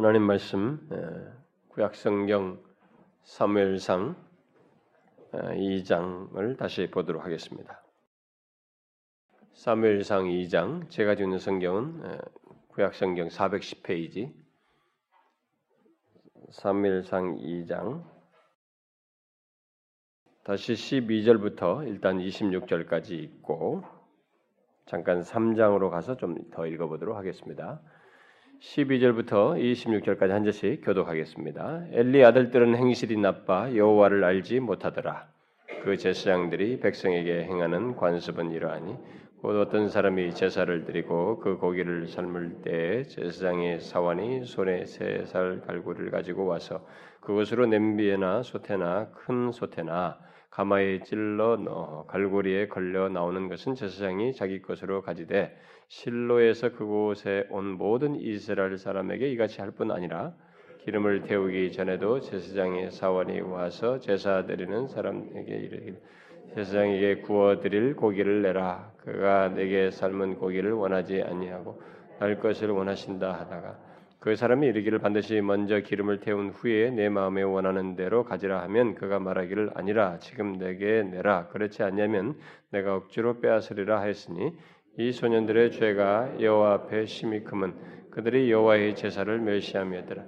하나님 말씀 구약성경 사무엘상 2장을 다시 보도록 하겠습니다. 사무엘상 2장, 제가 주는 성경은 구약성경 410페이지, 사무엘상 2장 다시 12절부터 일단 26절까지 읽고 잠깐 3장으로 가서 좀 더 읽어보도록 하겠습니다. 12절부터 26절까지 한 절씩 교독하겠습니다. 엘리 아들들은 행실이 나빠 여호와를 알지 못하더라. 그 제사장들이 백성에게 행하는 관습은 이러하니 곧 어떤 사람이 제사를 드리고 그 고기를 삶을 때에 제사장의 사환이 손에 세 살 갈고리를 가지고 와서 그것으로 냄비에나 솥에나 큰 솥에나 가마에 찔러 넣어 갈고리에 걸려 나오는 것은 제사장이 자기 것으로 가지되 실로에서 그곳에 온 모든 이스라엘 사람에게 이같이 할 뿐 아니라 기름을 태우기 전에도 제사장의 사원이 와서 제사 드리는 사람에게 이르기를 제사장에게 구워 드릴 고기를 내라. 그가 내게 삶은 고기를 원하지 아니하고 날 것을 원하신다 하다가 그 사람이 이르기를 반드시 먼저 기름을 태운 후에 내 마음에 원하는 대로 가지라 하면 그가 말하기를 아니라 지금 내게 내라. 그렇지 않냐면 내가 억지로 빼앗으리라 하였으니 이 소년들의 죄가 여호와 앞에 심히 크면 그들이 여호와의 제사를 멸시함이었더라.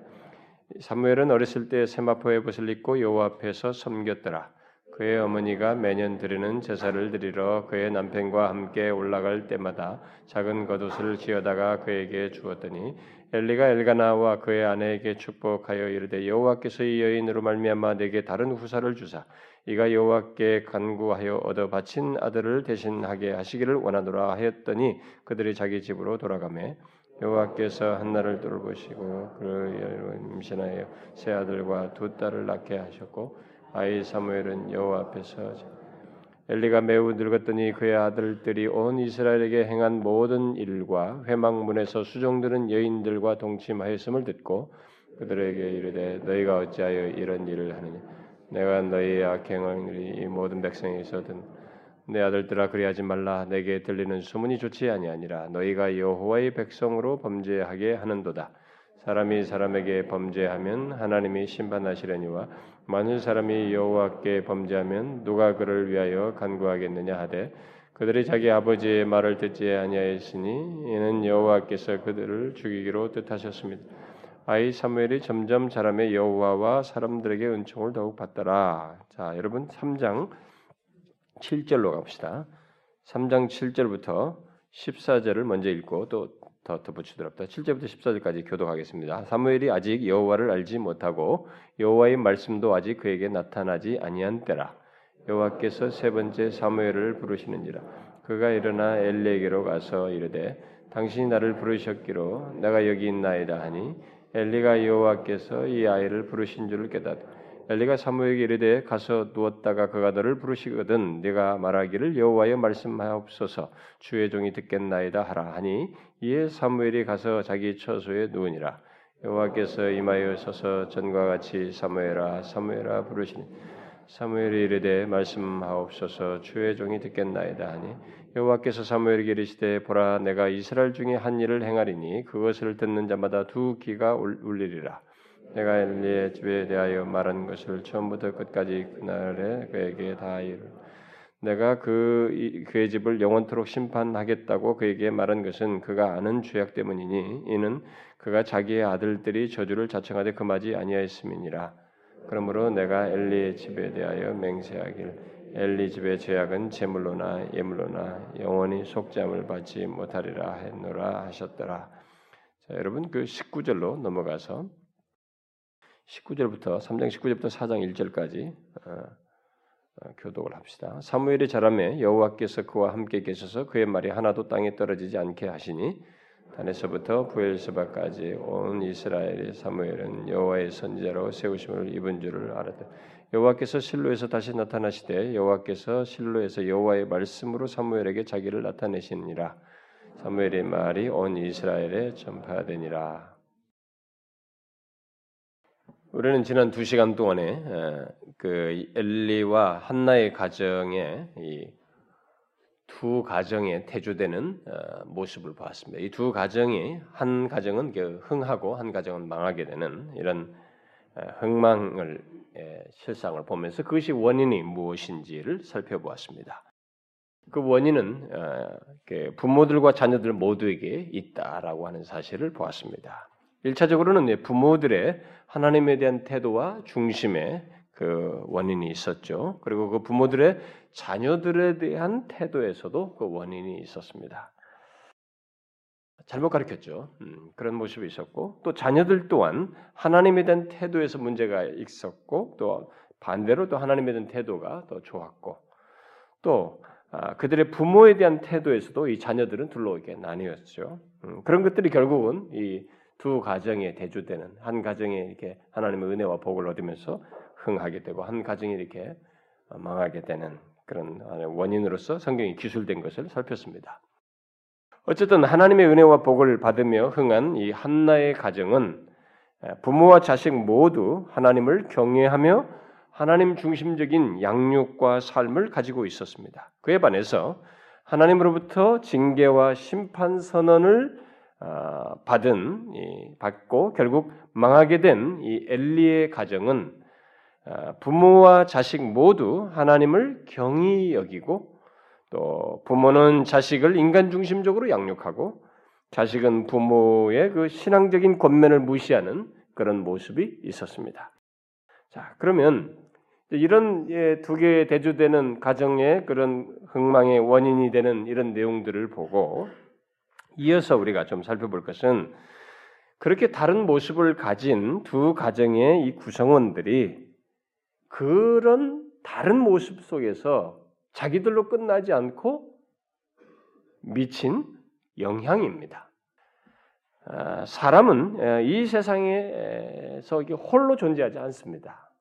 사무엘은 어렸을 때 세마포의 옷을 입고 여호와 앞에서 섬겼더라. 그의 어머니가 매년 드리는 제사를 드리러 그의 남편과 함께 올라갈 때마다 작은 겉옷을 지어다가 그에게 주었더니 엘리가 엘가나와 그의 아내에게 축복하여 이르되 여호와께서 이 여인으로 말미암아 내게 다른 후사를 주사 이가 여호와께 간구하여 얻어 바친 아들을 대신하게 하시기를 원하노라 하였더니 그들이 자기 집으로 돌아가매 여호와께서 한나를 돌보시고 그를 임신하여 세 아들과 두 딸을 낳게 하셨고 아이 사무엘은 여호와 앞에서 엘리가 매우 늙었더니 그의 아들들이 온 이스라엘에게 행한 모든 일과 회막문에서 수종드는 여인들과 동침하였음을 듣고 그들에게 이르되 너희가 어찌하여 이런 일을 하느냐 내가 너희의 악행을 이 모든 백성에게서 듣는 내 아들들아 그리하지 말라 내게 들리는 소문이 좋지 아니하니라 너희가 여호와의 백성으로 범죄하게 하는도다. 사람이 사람에게 범죄하면 하나님이 심판하시려니와 많은 사람이 여호와께 범죄하면 누가 그를 위하여 간구하겠느냐 하되 그들이 자기 아버지의 말을 듣지 아니하였으니 이는 여호와께서 그들을 죽이기로 뜻하셨습니다. 아이 사무엘이 점점 자라매 여호와와 사람들에게 은총을 더욱 받더라. 자, 여러분 3장 7절로 갑시다. 3장 7절부터 14절을 먼저 읽고 또 더 붙이더랍니다. 7절부터 14절까지 교독하겠습니다. 사무엘이 아직 여호와를 알지 못하고 여호와의 말씀도 아직 그에게 나타나지 아니한 때라. 여호와께서 세 번째 사무엘을 부르시는지라. 그가 일어나 엘리에게로 가서 이르되 당신이 나를 부르셨기로 내가 여기 있나이다 하니 엘리가 여호와께서 이 아이를 부르신 줄을 깨닫고 엘리가 사무엘에게 이르되 가서 누웠다가 그가 너를 부르시거든 네가 말하기를 여호와의 말씀하옵소서 주의 종이 듣겠나이다 하라 하니 이에 사무엘이 가서 자기 처소에 누우니라. 여호와께서 임하여 서서 전과 같이 사무엘아 사무엘아 부르시니 사무엘이 이르되 말씀하옵소서 주의 종이 듣겠나이다 하니 여호와께서 사무엘에게 이르시되 보라 내가 이스라엘 중에 한 일을 행하리니 그것을 듣는 자마다 두 귀가 울리리라. 내가 엘리의 집에 대하여 말한 것을 처음부터 끝까지 그날에 그에게 다 이르라. 내가 그의 집을 영원토록 심판하겠다고 그에게 말한 것은 그가 아는 죄악 때문이니 이는 그가 자기의 아들들이 저주를 자청하되 금하지 아니하였음이니라. 그러므로 내가 엘리의 집에 대하여 맹세하길 엘리 집의 죄악은 제물로나 예물로나 영원히 속죄함을 받지 못하리라 했노라 하셨더라. 자, 여러분 그 19절로 넘어가서 19절부터 3장 19절부터 4장 1절까지 교독을 합시다. 사무엘이 자라매 여호와께서 그와 함께 계셔서 그의 말이 하나도 땅에 떨어지지 않게 하시니 단에서부터 부엘세바까지 온 이스라엘의 사무엘은 여호와의 선지자로 세우심을 입은 줄을 알았다. 여호와께서 실로에서 다시 나타나시되 여호와께서 실로에서 여호와의 말씀으로 사무엘에게 자기를 나타내시니라. 사무엘의 말이 온 이스라엘에 전파되니라. 우리는 지난 2시간 동안에 그 엘리와 한나의 가정의 이 두 가정에 태조되는 모습을 보았습니다. 이 두 가정이 한 가정은 흥하고 한 가정은 망하게 되는 이런 흥망을 실상을 보면서 그것이 원인이 무엇인지를 살펴보았습니다. 그 원인은 부모들과 자녀들 모두에게 있다라고 하는 사실을 보았습니다. 1차적으로는 부모들의 하나님에 대한 태도와 중심에 그 원인이 있었죠. 그리고 그 부모들의 자녀들에 대한 태도에서도 그 원인이 있었습니다. 잘못 가르쳤죠. 그런 모습이 있었고 또 자녀들 또한 하나님에 대한 태도에서 문제가 있었고 또 반대로 또 하나님에 대한 태도가 더 좋았고 또 그들의 부모에 대한 태도에서도 이 자녀들은 둘로 이렇게 나뉘었죠. 그런 것들이 결국은 이 두 가정에 대조되는 한 가정에 이렇게 하나님의 은혜와 복을 얻으면서 흥하게 되고 한 가정이 이렇게 망하게 되는 그런 원인으로서 성경이 기술된 것을 살폈습니다. 어쨌든 하나님의 은혜와 복을 받으며 흥한 이 한나의 가정은 부모와 자식 모두 하나님을 경외하며 하나님 중심적인 양육과 삶을 가지고 있었습니다. 그에 반해서 하나님으로부터 징계와 심판 선언을 받고 결국 망하게 된 이 엘리의 가정은 부모와 자식 모두 하나님을 경히 여기고 또 부모는 자식을 인간 중심적으로 양육하고 자식은 부모의 그 신앙적인 권면을 무시하는 그런 모습이 있었습니다. 자, 그러면 이런 두 개의 대조되는 가정의 그런 흥망의 원인이 되는 이런 내용들을 보고 이어서 우리가 좀 살펴볼 것은 그렇게 다른 모습을 가진 두 가정의 이 구성원들이 그런 다른 모습 속에서 자기들로 끝나지 않고 미친 영향입니다. 사람은 이 세상에서 홀로 존재하지 않습니다.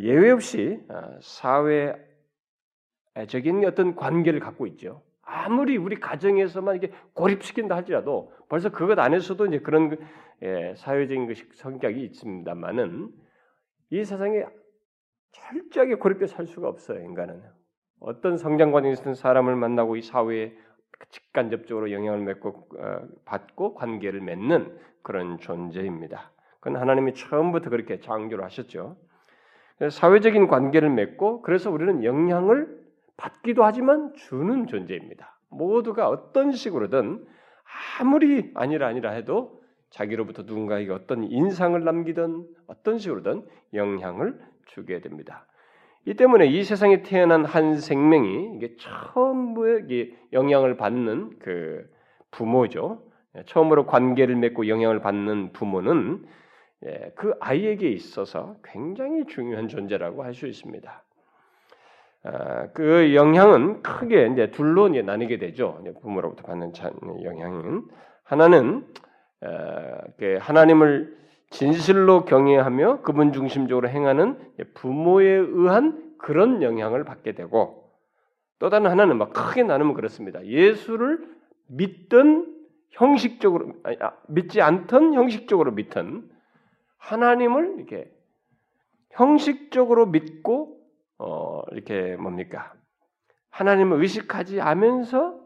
예외 없이 사회적인 어떤 관계를 갖고 있죠. 아무리 우리 가정에서만 이렇게 고립시킨다 할지라도 벌써 그것 안에서도 이제 그런 사회적인 것이 성격이 있습니다만은 이 세상에 철저하게 고립돼 살 수가 없어요. 인간은 어떤 성장 과정에서든 사람을 만나고 이 사회에 직간접적으로 영향을 맺고 받고 관계를 맺는 그런 존재입니다. 그건 하나님이 처음부터 그렇게 창조를 하셨죠. 사회적인 관계를 맺고 그래서 우리는 영향을 받기도 하지만 주는 존재입니다. 모두가 어떤 식으로든 아무리 아니라 해도 자기로부터 누군가에게 어떤 인상을 남기든 어떤 식으로든 영향을 주게 됩니다. 이 때문에 이 세상에 태어난 한 생명이 이게 처음에 이게 영향을 받는 그 부모죠. 처음으로 관계를 맺고 영향을 받는 부모는 그 아이에게 있어서 굉장히 중요한 존재라고 할 수 있습니다. 그 영향은 크게 이제 둘로 이제 나뉘게 되죠. 부모로부터 받는 영향은 하나는 하나님을 진실로 경외하며 그분 중심적으로 행하는 부모에 의한 그런 영향을 받게 되고 또 다른 하나는 막 크게 나누면 그렇습니다. 예수를 믿지 않던 형식적으로 믿던 하나님을 이렇게 형식적으로 믿고 이렇게 하나님을 의식하지 않으면서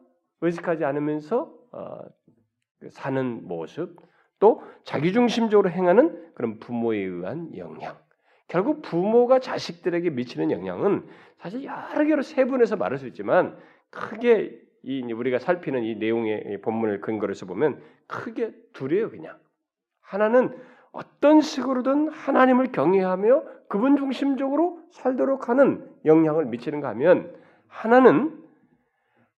사는 모습, 또 자기중심적으로 행하는 그런 부모에 의한 영향. 결국 부모가 자식들에게 미치는 영향은 사실 여러 개로 세분해서 말할 수 있지만 크게 우리가 살피는 이 내용의 본문을 근거로 해서 보면 크게 둘이에요. 그냥 하나는 어떤 식으로든 하나님을 경외하며 그분 중심적으로 살도록 하는 영향을 미치는가 하면 하나는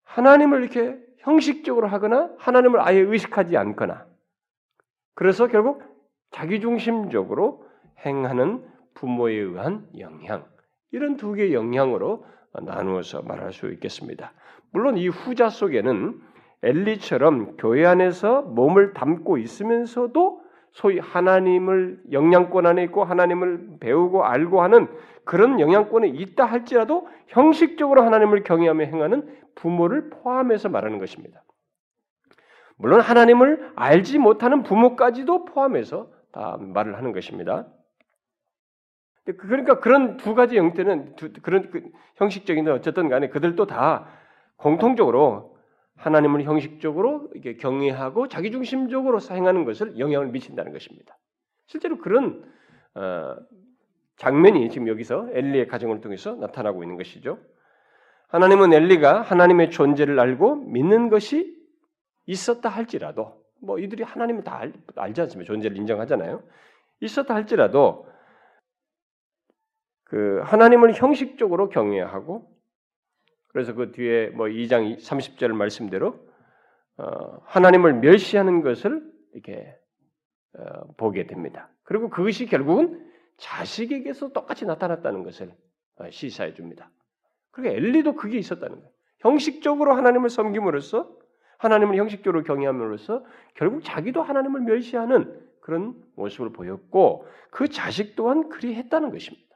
하나님을 이렇게 형식적으로 하거나 하나님을 아예 의식하지 않거나 그래서 결국 자기중심적으로 행하는 부모에 의한 영향 이런 두 개의 영향으로 나누어서 말할 수 있겠습니다. 물론 이 후자 속에는 엘리처럼 교회 안에서 몸을 담고 있으면서도 소위 하나님을 영향권 안에 있고 하나님을 배우고 알고 하는 그런 영향권에 있다 할지라도 형식적으로 하나님을 경외하며 행하는 부모를 포함해서 말하는 것입니다. 물론 하나님을 알지 못하는 부모까지도 포함해서 다 말을 하는 것입니다. 그러니까 그런 두 가지 형태는 그런 형식적인 어쨌든 간에 그들도 다 공통적으로 하나님을 형식적으로 이렇게 경외하고 자기중심적으로 행하는 것을 영향을 미친다는 것입니다. 실제로 그런 장면이 지금 여기서 엘리의 가정을 통해서 나타나고 있는 것이죠. 하나님은 엘리가 하나님의 존재를 알고 믿는 것이 있었다 할지라도, 뭐 이들이 하나님을 다 알지 않습니까? 존재를 인정하잖아요. 있었다 할지라도 그 하나님을 형식적으로 경외하고, 그래서 그 뒤에 뭐 2장 30절 말씀대로 하나님을 멸시하는 것을 이렇게 보게 됩니다. 그리고 그것이 결국은 자식에게서 똑같이 나타났다는 것을 시사해 줍니다. 그러니까 엘리도 그게 있었다는 거예요. 형식적으로 하나님을 섬김으로써, 하나님을 형식적으로 경외함으로써 결국 자기도 하나님을 멸시하는 그런 모습을 보였고, 그 자식 또한 그리했다는 것입니다.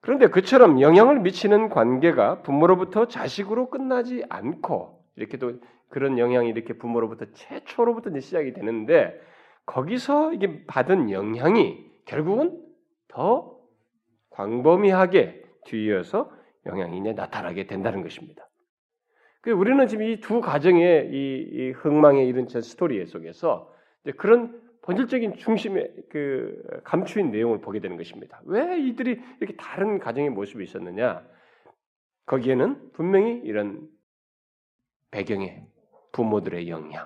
그런데 그처럼 영향을 미치는 관계가 부모로부터 자식으로 끝나지 않고, 이렇게 또 그런 영향이 이렇게 부모로부터 최초로부터 이제 시작이 되는데, 거기서 이게 받은 영향이 결국은 더 광범위하게 뒤이어서 영향이 이제 나타나게 된다는 것입니다. 우리는 지금 이 두 가정의 이 흥망의 이런 스토리 속에서 이제 그런 본질적인 중심의 그 감추인 내용을 보게 되는 것입니다. 왜 이들이 이렇게 다른 가정의 모습이 있었느냐? 거기에는 분명히 이런 배경에 부모들의 영향이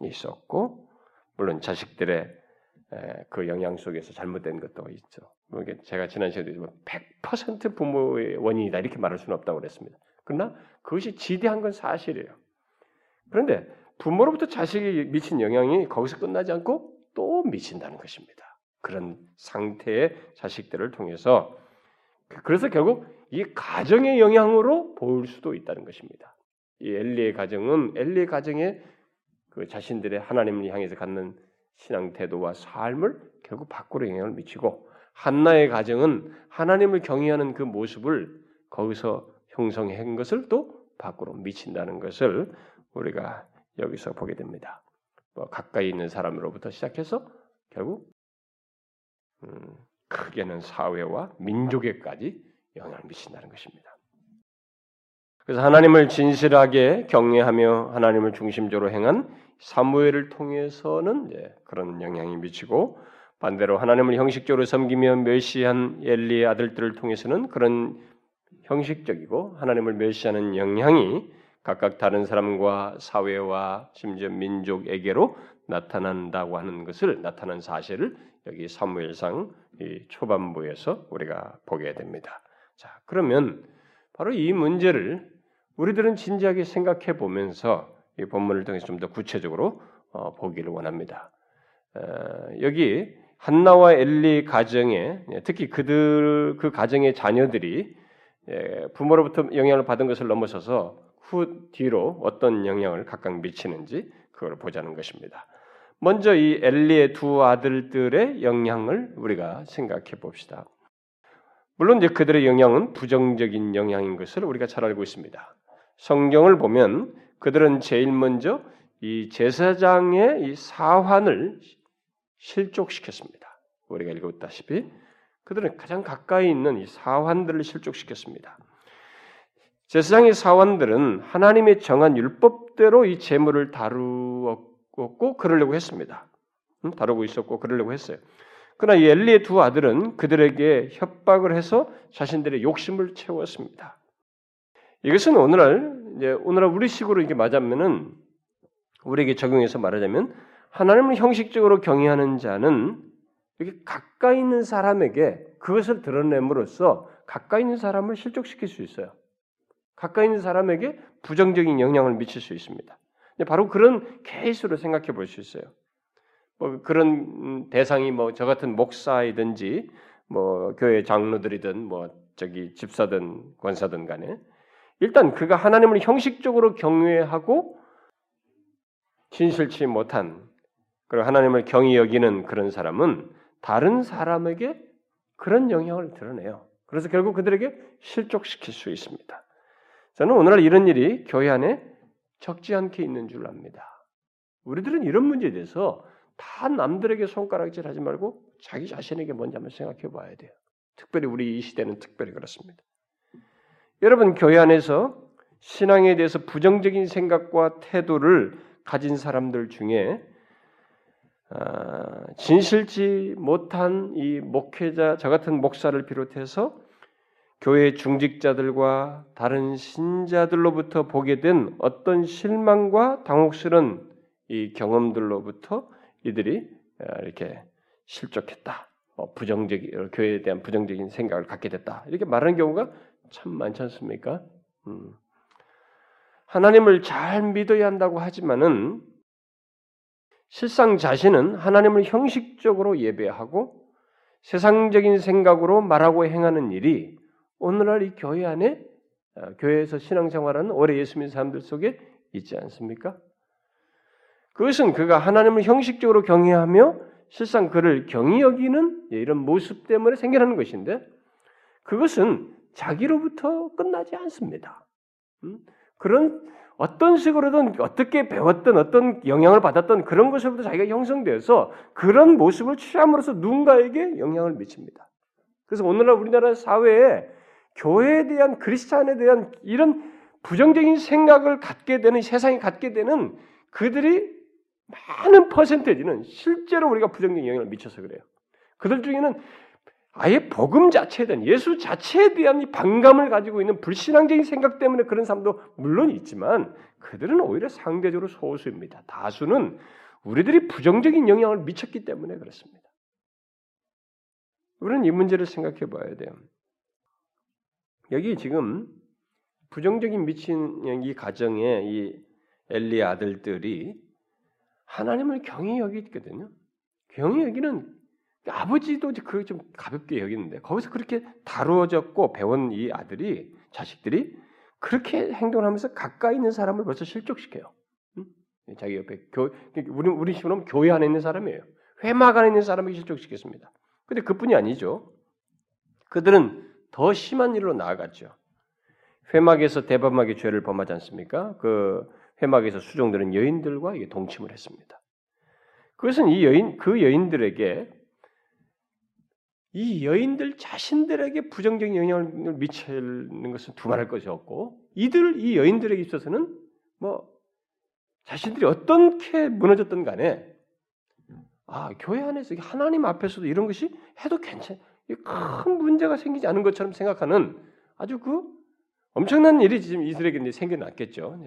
있었고, 물론 자식들의 그 영향 속에서 잘못된 것도 있죠. 제가 지난 시간에 100% 부모의 원인이다 이렇게 말할 수는 없다고 그랬습니다. 그러나 그것이 지대한 건 사실이에요. 그런데 부모로부터 자식이 미친 영향이 거기서 끝나지 않고 또 미친다는 것입니다. 그런 상태의 자식들을 통해서, 그래서 결국 이 가정의 영향으로 보일 수도 있다는 것입니다. 이 엘리의 가정은 엘리의 가정의 그 자신들의 하나님을 향해서 갖는 신앙 태도와 삶을 결국 밖으로 영향을 미치고, 한나의 가정은 하나님을 경외하는 그 모습을 거기서 형성한 것을 또 밖으로 미친다는 것을 우리가 여기서 보게 됩니다. 뭐 가까이 있는 사람으로부터 시작해서 결국 크게는 사회와 민족에까지 영향을 미친다는 것입니다. 그래서 하나님을 진실하게 경외하며 하나님을 중심적으로 행한 사무엘을 통해서는 이제 그런 영향이 미치고, 반대로 하나님을 형식적으로 섬기며 멸시한 엘리의 아들들을 통해서는 그런 형식적이고 하나님을 멸시하는 영향이 각각 다른 사람과 사회와 심지어 민족에게로 나타난다고 하는 것을, 나타난 사실을 여기 사무엘상 초반부에서 우리가 보게 됩니다. 자, 그러면 바로 이 문제를 우리들은 진지하게 생각해 보면서 이 본문을 통해서 좀 더 구체적으로 보기를 원합니다. 여기 한나와 엘리 가정에, 특히 그 가정의 자녀들이 부모로부터 영향을 받은 것을 넘어서서 후 뒤로 어떤 영향을 각각 미치는지 그걸 보자는 것입니다. 먼저 이 엘리의 두 아들들의 영향을 우리가 생각해 봅시다. 물론 이제 그들의 영향은 부정적인 영향인 것을 우리가 잘 알고 있습니다. 성경을 보면 그들은 제일 먼저 이 제사장의 이 사환을 실족시켰습니다. 우리가 읽었다시피 그들은 가장 가까이 있는 이 사환들을 실족시켰습니다. 제사장의 사환들은 하나님의 정한 율법대로 이 재물을 다루었고 그러려고 했습니다. 다루고 있었고 그러려고 했어요. 그러나 이 엘리의 두 아들은 그들에게 협박을 해서 자신들의 욕심을 채웠습니다. 이것은 오늘날 우리식으로 이게 맞으면은, 우리에게 적용해서 말하자면, 하나님을 형식적으로 경외하는 자는 이렇게 가까이 있는 사람에게 그것을 드러냄으로써 가까이 있는 사람을 실족시킬 수 있어요. 가까이 있는 사람에게 부정적인 영향을 미칠 수 있습니다. 바로 그런 케이스로 생각해 볼 수 있어요. 뭐 그런 대상이 뭐 저 같은 목사이든지, 뭐 교회 장로들이든, 뭐 저기 집사든 권사든 간에, 일단 그가 하나님을 형식적으로 경외하고 진실치 못한, 그리고 하나님을 경히 여기는 그런 사람은 다른 사람에게 그런 영향을 드러내요. 그래서 결국 그들에게 실족시킬 수 있습니다. 저는 오늘날 이런 일이 교회 안에 적지 않게 있는 줄 압니다. 우리들은 이런 문제에 대해서 다 남들에게 손가락질하지 말고 자기 자신에게 먼저 한번 생각해 봐야 돼요. 특별히 우리 이 시대는 특별히 그렇습니다. 여러분 교회 안에서 신앙에 대해서 부정적인 생각과 태도를 가진 사람들 중에 진실치 못한 이 목회자, 저 같은 목사를 비롯해서 교회 중직자들과 다른 신자들로부터 보게 된 어떤 실망과 당혹스러운 이 경험들로부터 이들이 이렇게 실족했다, 부정적인 교회에 대한 부정적인 생각을 갖게 됐다 이렇게 말하는 경우가 참 많지 않습니까? 하나님을 잘 믿어야 한다고 하지만은 실상 자신은 하나님을 형식적으로 예배하고 세상적인 생각으로 말하고 행하는 일이 오늘날 이 교회 안에 교회에서 신앙생활하는 오래 예수 믿는 사람들 속에 있지 않습니까? 그것은 그가 하나님을 형식적으로 경외하며 실상 그를 경히 여기는 이런 모습 때문에 생겨나는 것인데 그것은 자기로부터 끝나지 않습니다. 그런 어떤 식으로든 어떻게 배웠든 어떤 영향을 받았던 그런 것으로부터 자기가 형성되어서 그런 모습을 취함으로써 누군가에게 영향을 미칩니다. 그래서 오늘날 우리나라 사회에 교회에 대한 그리스도인에 대한 이런 부정적인 생각을 갖게 되는 세상이 갖게 되는 그들이 많은 퍼센테이지는 실제로 우리가 부정적인 영향을 미쳐서 그래요. 그들 중에는 아예 복음 자체에 대한 예수 자체에 대한 이 반감을 가지고 있는 불신앙적인 생각 때문에 그런 사람도 물론 있지만 그들은 오히려 상대적으로 소수입니다. 다수는 우리들이 부정적인 영향을 미쳤기 때문에 그렇습니다. 우리는 이 문제를 생각해 봐야 돼요. 여기 지금 부정적인 미친 이 가정에 이 엘리 아들들이 하나님을 경히 여기거든요. 경히 여기는 아버지도 그 좀 가볍게 여기는데 거기서 그렇게 다루어졌고 배운 이 아들이 자식들이 그렇게 행동하면서 가까이 있는 사람을 벌써 실족시켜요. 응? 자기 옆에 우리 식으로 하면 교회 안에 있는 사람이에요. 회막 안에 있는 사람을 실족시켰습니다. 근데 그뿐이 아니죠. 그들은 더 심한 일로 나아갔죠. 회막에서 대범하게 죄를 범하지 않습니까? 그 회막에서 수종되는 여인들과 동침을 했습니다. 그것은 그 여인들에게 이 여인들 자신들에게 부정적인 영향을 미치는 것은 두말할 것이 없고 이 여인들에게 있어서는 뭐 자신들이 어떻게 무너졌든 간에 교회 안에서 하나님 앞에서도 이런 것이 해도 큰 문제가 생기지 않은 것처럼 생각하는 아주 그 엄청난 일이 지금 이스라엘에게 생겨났겠죠.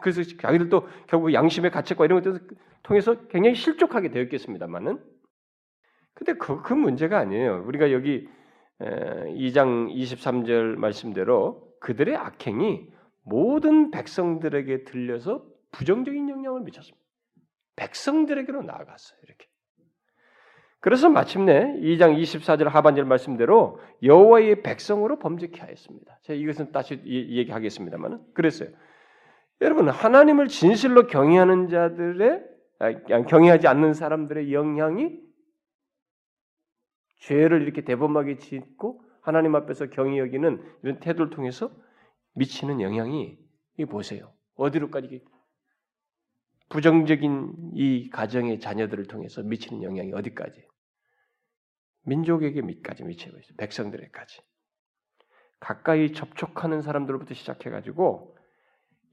그래서 자기들도 결국 양심의 가책과 이런 것들을 통해서 굉장히 실족하게 되었겠습니다만은 근데 그 문제가 아니에요. 우리가 여기 2장 23절 말씀대로 그들의 악행이 모든 백성들에게 들려서 부정적인 영향을 미쳤습니다. 백성들에게로 나아갔어요. 이렇게. 그래서 마침내 2장 24절 하반절 말씀대로 여호와의 백성으로 범죄케 하였습니다. 제가 이것은 다시 얘기하겠습니다만 그랬어요. 여러분 하나님을 진실로 경외하는 경외하지 않는 사람들의 영향이 죄를 이렇게 대범하게 짓고 하나님 앞에서 경히 여기는 이런 태도를 통해서 미치는 영향이 이 보세요. 어디로까지 부정적인 이 가정의 자녀들을 통해서 미치는 영향이 어디까지? 민족에게까지 미치고 있어요. 백성들에게까지. 가까이 접촉하는 사람들로부터 시작해가지고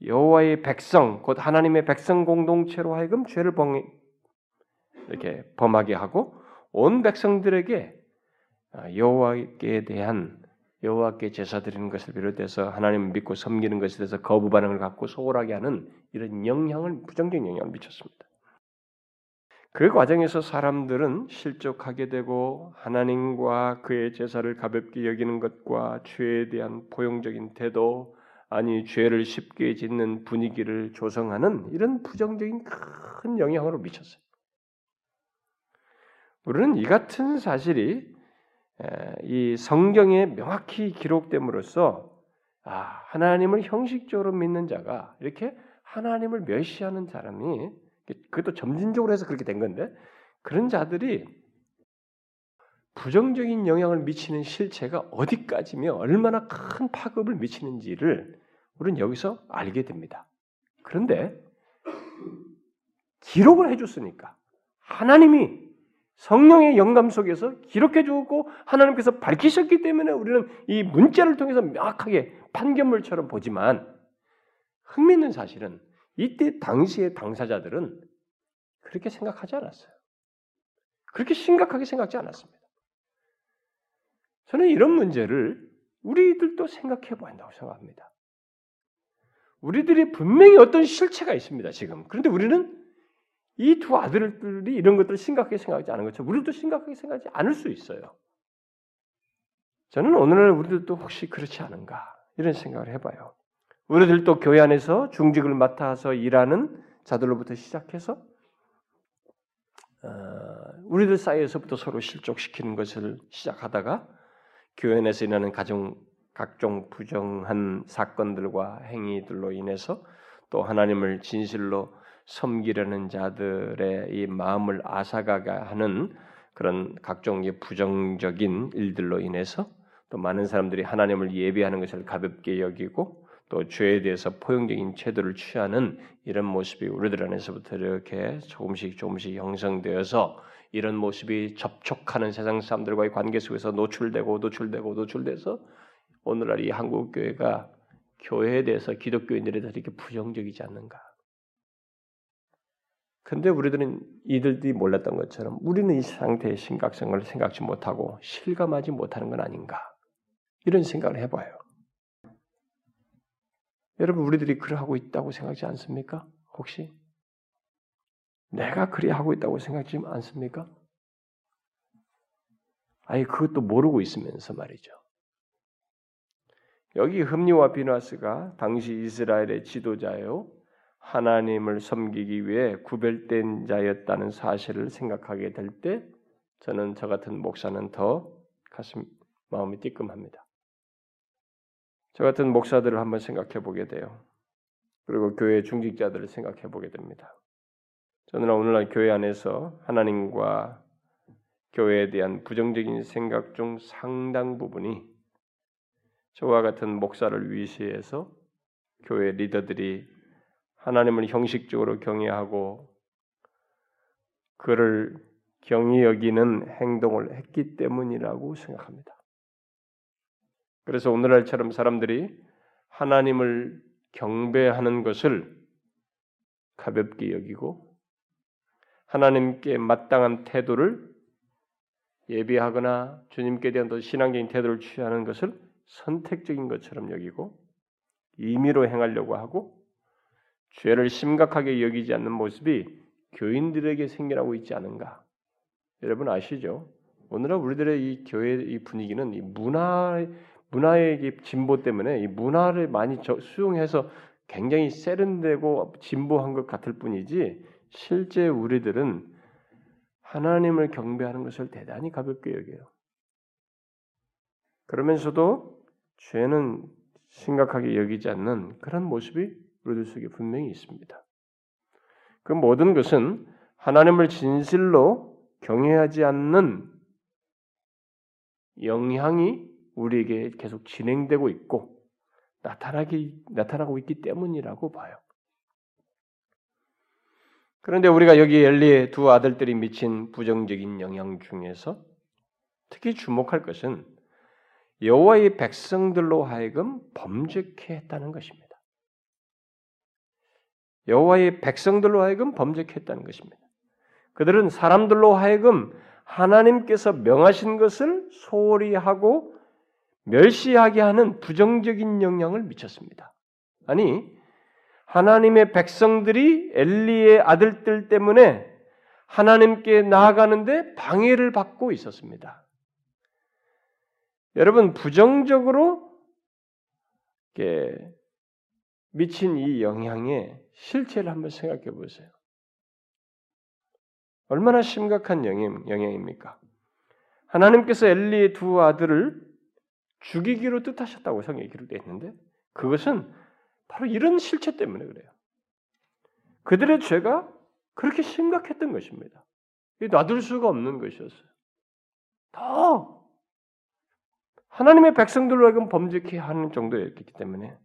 여호와의 백성, 곧 하나님의 백성 공동체로 하여금 죄를 이렇게 범하게 하고 온 백성들에게 여호와께 제사 드리는 것을 비롯해서 하나님을 믿고 섬기는 것에 대해서 거부 반응을 갖고 소홀하게 하는 이런 부정적인 영향을 미쳤습니다. 그 과정에서 사람들은 실족하게 되고 하나님과 그의 제사를 가볍게 여기는 것과 죄에 대한 포용적인 태도, 아니 죄를 쉽게 짓는 분위기를 조성하는 이런 부정적인 큰 영향으로 미쳤어요. 우리는 이 같은 사실이 이 성경에 명확히 기록됨으로써 하나님을 형식적으로 믿는 자가 이렇게 하나님을 멸시하는 사람이 그것도 점진적으로 해서 그렇게 된 건데 그런 자들이 부정적인 영향을 미치는 실체가 어디까지며 얼마나 큰 파급을 미치는지를 우리는 여기서 알게 됩니다. 그런데 기록을 해줬으니까 하나님이 성령의 영감 속에서 기록해 주었고 하나님께서 밝히셨기 때문에 우리는 이 문자를 통해서 명확하게 판결문처럼 보지만 흥미있는 사실은 이때 당시의 당사자들은 그렇게 생각하지 않았어요. 그렇게 심각하게 생각하지 않았습니다. 저는 이런 문제를 우리들도 생각해 봐야 한다고 생각합니다. 우리들이 분명히 어떤 실체가 있습니다, 지금. 그런데 우리는 이 두 아들들이 이런 것들을 심각하게 생각하지 않은 것처럼 우리도 심각하게 생각하지 않을 수 있어요. 저는 오늘날 우리들도 혹시 그렇지 않은가 이런 생각을 해봐요. 우리들도 교회 안에서 중직을 맡아서 일하는 자들로부터 시작해서 우리들 사이에서부터 서로 실족시키는 것을 시작하다가 교회 안에서 일하는 각종 부정한 사건들과 행위들로 인해서 또 하나님을 진실로 섬기려는 자들의 이 마음을 앗아가게 하는 그런 각종 부정적인 일들로 인해서 또 많은 사람들이 하나님을 예배하는 것을 가볍게 여기고 또 죄에 대해서 포용적인 태도를 취하는 이런 모습이 우리들 안에서부터 이렇게 조금씩 형성되어서 이런 모습이 접촉하는 세상 사람들과의 관계 속에서 노출돼서 오늘날 이 한국 교회가 교회에 대해서 기독교인들에 대해서 이렇게 부정적이지 않는가. 근데 우리들은 이들이 몰랐던 것처럼 우리는 이 상태의 심각성을 생각지 못하고 실감하지 못하는 건 아닌가 이런 생각을 해봐요. 여러분 우리들이 그러하고 있다고 생각하지 않습니까? 혹시? 내가 그리하고 있다고 생각하지 않습니까? 아니 그것도 모르고 있으면서 말이죠. 여기 흠리와 비나스가 당시 이스라엘의 지도자요 하나님을 섬기기 위해 구별된 자였다는 사실을 생각하게 될 때 저는 저 같은 목사는 더 마음이 뜨끔합니다. 저 같은 목사들을 한번 생각해 보게 돼요. 그리고 교회 중직자들을 생각해 보게 됩니다. 저는 오늘날 교회 안에서 하나님과 교회에 대한 부정적인 생각 중 상당 부분이 저와 같은 목사를 위시해서 교회 리더들이 하나님을 형식적으로 경외하고 그를 경히 여기는 행동을 했기 때문이라고 생각합니다. 그래서 오늘날처럼 사람들이 하나님을 경배하는 것을 가볍게 여기고 하나님께 마땅한 태도를 예비하거나 주님께 대한 더 신앙적인 태도를 취하는 것을 선택적인 것처럼 여기고 임의로 행하려고 하고 죄를 심각하게 여기지 않는 모습이 교인들에게 생겨나고 있지 않은가? 여러분 아시죠? 오늘날 우리들의 이 교회의 이 분위기는 이 문화의 진보 때문에 이 문화를 많이 수용해서 굉장히 세련되고 진보한 것 같을 뿐이지 실제 우리들은 하나님을 경배하는 것을 대단히 가볍게 여겨요. 그러면서도 죄는 심각하게 여기지 않는 그런 모습이 우리들 속에 분명히 있습니다. 그 모든 것은 하나님을 진실로 경외하지 않는 영향이 우리에게 계속 진행되고 있고 나타나고 있기 때문이라고 봐요. 그런데 우리가 여기 엘리의 두 아들들이 미친 부정적인 영향 중에서 특히 주목할 것은 여호와의 백성들로 하여금 범죄케 했다는 것입니다. 여호와의 백성들로 하여금 범죄했다는 것입니다. 그들은 사람들로 하여금 하나님께서 명하신 것을 소홀히 하고 멸시하게 하는 부정적인 영향을 미쳤습니다. 아니 하나님의 백성들이 엘리의 아들들 때문에 하나님께 나아가는데 방해를 받고 있었습니다. 여러분 부정적으로 미친 이 영향에 실체를 한번 생각해 보세요. 얼마나 심각한 영향입니까? 하나님께서 엘리의 두 아들을 죽이기로 뜻하셨다고 성경에 기록되어 있는데 그것은 바로 이런 실체 때문에 그래요. 그들의 죄가 그렇게 심각했던 것입니다. 놔둘 수가 없는 것이었어요. 더 하나님의 백성들로 하여금 범죄케 하는 정도였기 때문에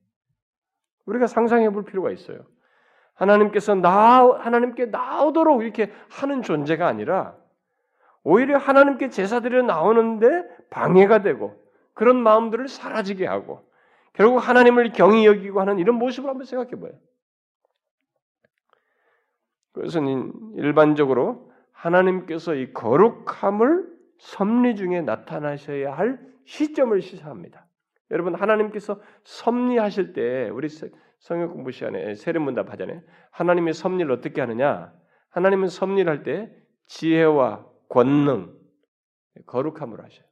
우리가 상상해 볼 필요가 있어요. 하나님께 나오도록 이렇게 하는 존재가 아니라 오히려 하나님께 제사드려 나오는데 방해가 되고 그런 마음들을 사라지게 하고 결국 하나님을 경히 여기고 하는 이런 모습을 한번 생각해봐요. 그것은 일반적으로 하나님께서 이 거룩함을 섭리 중에 나타나셔야 할 시점을 시사합니다. 여러분 하나님께서 섭리하실 때 우리 성경 공부 시간에 세례문답 하잖아요. 하나님의 섭리를 어떻게 하느냐? 하나님은 섭리를 할 때 지혜와 권능, 거룩함으로 하셔요.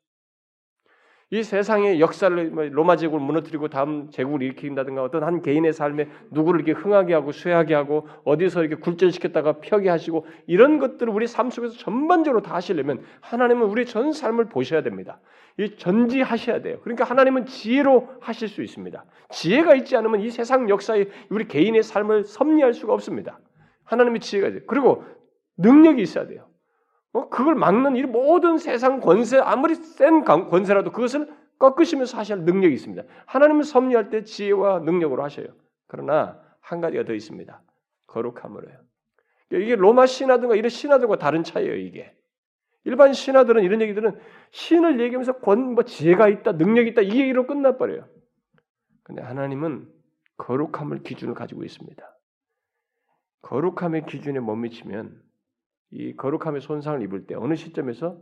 이 세상의 역사를 로마 제국을 무너뜨리고 다음 제국을 일으킨다든가 어떤 한 개인의 삶에 누구를 이렇게 흥하게 하고 쇠하게 하고 어디서 이렇게 굴절시켰다가 펴게 하시고 이런 것들을 우리 삶 속에서 전반적으로 다 하시려면 하나님은 우리의 전 삶을 보셔야 됩니다. 이 전지하셔야 돼요. 그러니까 하나님은 지혜로 하실 수 있습니다. 지혜가 있지 않으면 이 세상 역사에 우리 개인의 삶을 섭리할 수가 없습니다. 하나님의 지혜가 돼요. 그리고 능력이 있어야 돼요. 그걸 막는 이 모든 세상 권세 아무리 센 권세라도 그것을 꺾으시면서 하실 능력이 있습니다. 하나님은 섭리할 때 지혜와 능력으로 하셔요. 그러나 한 가지가 더 있습니다. 거룩함으로요. 이게 로마 신하들과 이런 신하들과 다른 차이예요. 이게 일반 신하들은 이런 얘기들은 신을 얘기하면서 지혜가 있다, 능력이 있다 이 얘기로 끝나버려요. 그런데 하나님은 거룩함을 기준을 가지고 있습니다. 거룩함의 기준에 못 미치면 이 거룩함의 손상을 입을 때 어느 시점에서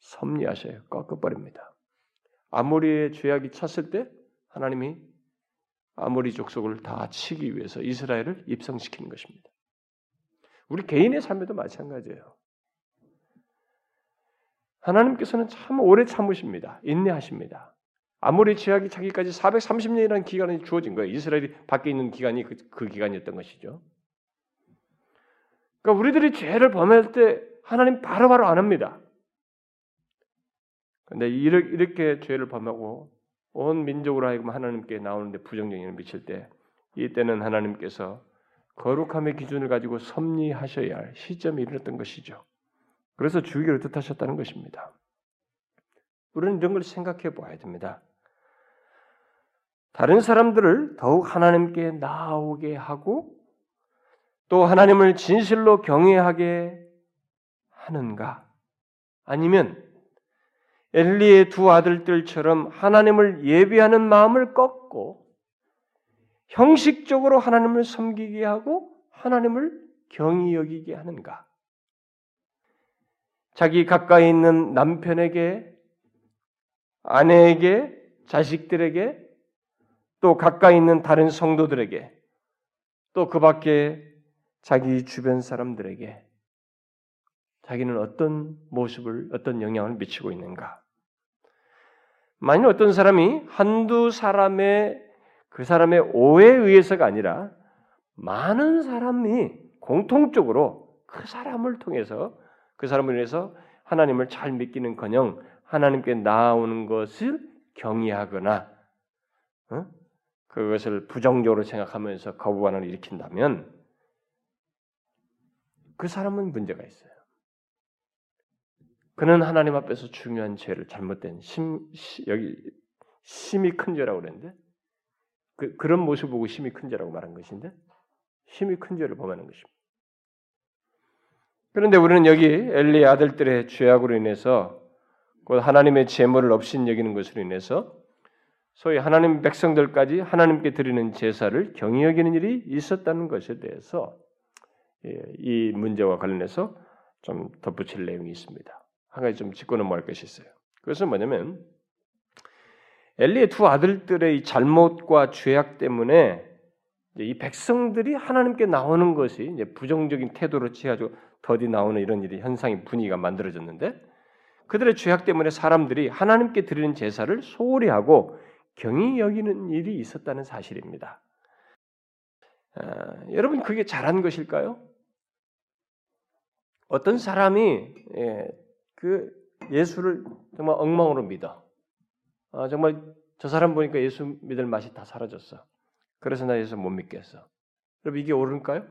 섭리하셔요. 꺾어버립니다. 아모리의 죄악이 찼을 때 하나님이 아모리 족속을 다 치기 위해서 이스라엘을 입성시키는 것입니다. 우리 개인의 삶에도 마찬가지예요. 하나님께서는 참 오래 참으십니다. 인내하십니다. 아모리 죄악이 차기까지 430년이라는 기간이 주어진 거예요. 이스라엘이 밖에 있는 기간이 그 기간이었던 것이죠. 그러니까 우리들이 죄를 범할 때 하나님 바로바로 안 합니다. 그런데 이렇게 죄를 범하고 온 민족으로 하여금 하나님께 나오는데 부정적인 영향을 미칠 때 이때는 하나님께서 거룩함의 기준을 가지고 섭리하셔야 할 시점이 이르렀던 것이죠. 그래서 주기를 뜻하셨다는 것입니다. 우리는 이런 걸 생각해 봐야 됩니다. 다른 사람들을 더욱 하나님께 나아오게 하고 또 하나님을 진실로 경외하게 하는가? 아니면 엘리의 두 아들들처럼 하나님을 예배하는 마음을 꺾고 형식적으로 하나님을 섬기게 하고 하나님을 경히 여기게 하는가? 자기 가까이 있는 남편에게, 아내에게, 자식들에게, 또 가까이 있는 다른 성도들에게, 또 그 밖에 자기 주변 사람들에게 자기는 어떤 모습을, 어떤 영향을 미치고 있는가? 만일 어떤 사람이 한두 사람의 그 사람의 오해에 의해서가 아니라 많은 사람이 공통적으로 그 사람을 통해서 그 사람을 인해서 하나님을 잘 믿기는커녕 하나님께 나아오는 것을 경외하거나 그것을 부정적으로 생각하면서 거부반응을 일으킨다면 그 사람은 문제가 있어요. 그는 하나님 앞에서 중요한 죄를 잘못된 심히 큰 죄라고 그랬는데 그런 모습을 보고 심히 큰 죄라고 말한 것인데 심히 큰 죄를 범하는 것입니다. 그런데 우리는 여기 엘리의 아들들의 죄악으로 인해서 곧 하나님의 제물을 업신여기는 것으로 인해서 소위 하나님 백성들까지 하나님께 드리는 제사를 경히 여기는 일이 있었다는 것에 대해서 이 문제와 관련해서 좀 덧붙일 내용이 있습니다. 한 가지 좀 짚고 넘어갈 것이 있어요. 그것은 뭐냐면 엘리의 두 아들들의 이 잘못과 죄악 때문에 이 백성들이 하나님께 나오는 것이 이제 부정적인 태도로 취하고 더디 나오는 이런 일이 현상이 분위기가 만들어졌는데 그들의 죄악 때문에 사람들이 하나님께 드리는 제사를 소홀히 하고 경히 여기는 일이 있었다는 사실입니다. 여러분 그게 잘한 것일까요? 어떤 사람이 그 예수를 정말 엉망으로 믿어. 정말 저 사람 보니까 예수 믿을 맛이 다 사라졌어. 그래서 나 예수 못 믿겠어. 여러분 이게 옳을까요?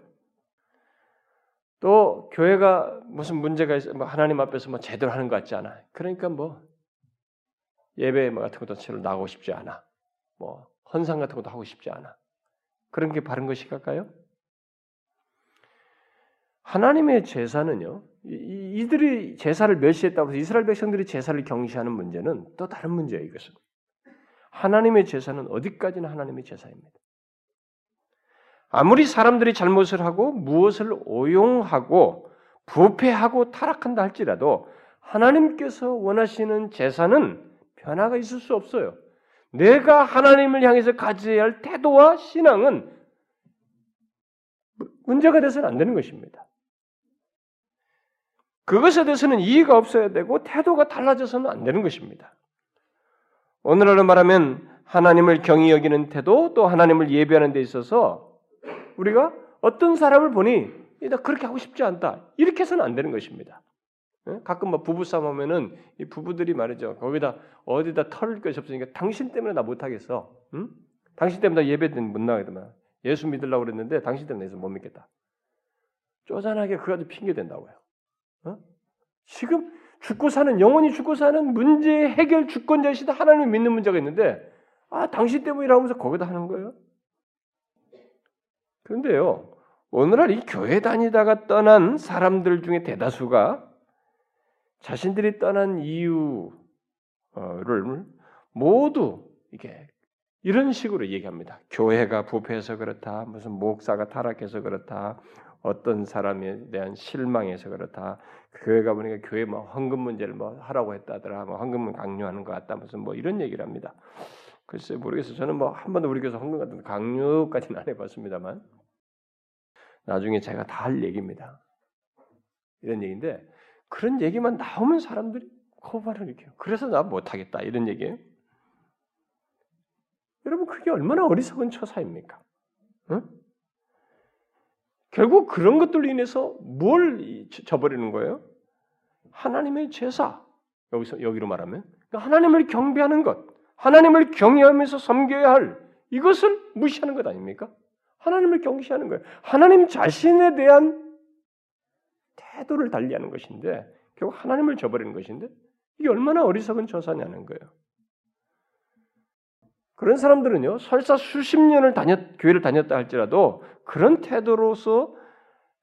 또 교회가 무슨 문제가 있어 하나님 앞에서 제대로 하는 것 같지 않아. 그러니까 예배 같은 것도 제대로 나가고 싶지 않아. 헌상 같은 것도 하고 싶지 않아. 그런 게 바른 것일까요? 하나님의 제사는요. 이들이 제사를 멸시했다고 해서 이스라엘 백성들이 제사를 경시하는 문제는 또 다른 문제예요. 이것은 하나님의 제사는 어디까지나 하나님의 제사입니다. 아무리 사람들이 잘못을 하고 무엇을 오용하고 부패하고 타락한다 할지라도 하나님께서 원하시는 제사는 변화가 있을 수 없어요. 내가 하나님을 향해서 가져야 할 태도와 신앙은 문제가 돼서는 안 되는 것입니다. 그것에 대해서는 이의가 없어야 되고 태도가 달라져서는 안 되는 것입니다. 오늘날로 말하면 하나님을 경히 여기는 태도, 또 하나님을 예배하는 데 있어서 우리가 어떤 사람을 보니 나 그렇게 하고 싶지 않다, 이렇게 해서는 안 되는 것입니다. 가끔 막 부부싸움 하면은 이 부부들이 말이죠, 거기다 어디다 털을 것이 없으니까 당신 때문에 나 못하겠어, 응? 당신 때문에 나 예배 못 나가겠다, 예수 믿으려고 그랬는데 당신 때문에 해서 못 믿겠다, 쪼잔하게 그 아주 핑계 댄다고요. 어? 지금 죽고 사는, 영원히 죽고 사는 문제 해결 주권자이시다 하나님을 믿는 문제가 있는데, 아 당신 때문이라고 하면서 거기다 하는 거예요. 그런데요, 오늘날 이 교회 다니다가 떠난 사람들 중에 대다수가 자신들이 떠난 이유를 모두 이렇게 이런 식으로 얘기합니다. 교회가 부패해서 그렇다, 무슨 목사가 타락해서 그렇다, 어떤 사람에 대한 실망해서 그렇다, 교회가 보니까 교회 뭐 헌금 문제를 뭐 하라고 했다더라, 뭐 헌금을 강요하는 것 같다, 무슨 뭐 이런 얘기를 합니다. 글쎄 모르겠어요. 저는 뭐 한 번도 우리 교회에서 헌금 같은 강요까지는 안 해봤습니다만 나중에 제가 다 할 얘기입니다. 이런 얘기인데 그런 얘기만 나오면 사람들이 고발을 일으켜요. 그래서 나 못하겠다 이런 얘기예요. 여러분 그게 얼마나 어리석은 처사입니까? 응? 결국 그런 것들로 인해서 뭘 저버리는 거예요? 하나님의 제사, 여기로 말하면 그러니까 하나님을 경배하는 것, 하나님을 경외하면서 섬겨야 할 이것을 무시하는 것 아닙니까? 하나님을 경시하는 거예요. 하나님 자신에 대한 태도를 달리하는 것인데 결국 하나님을 저버리는 것인데 이게 얼마나 어리석은 처사냐는 거예요. 그런 사람들은요, 설사 수십 년을 교회를 다녔다 할지라도 그런 태도로서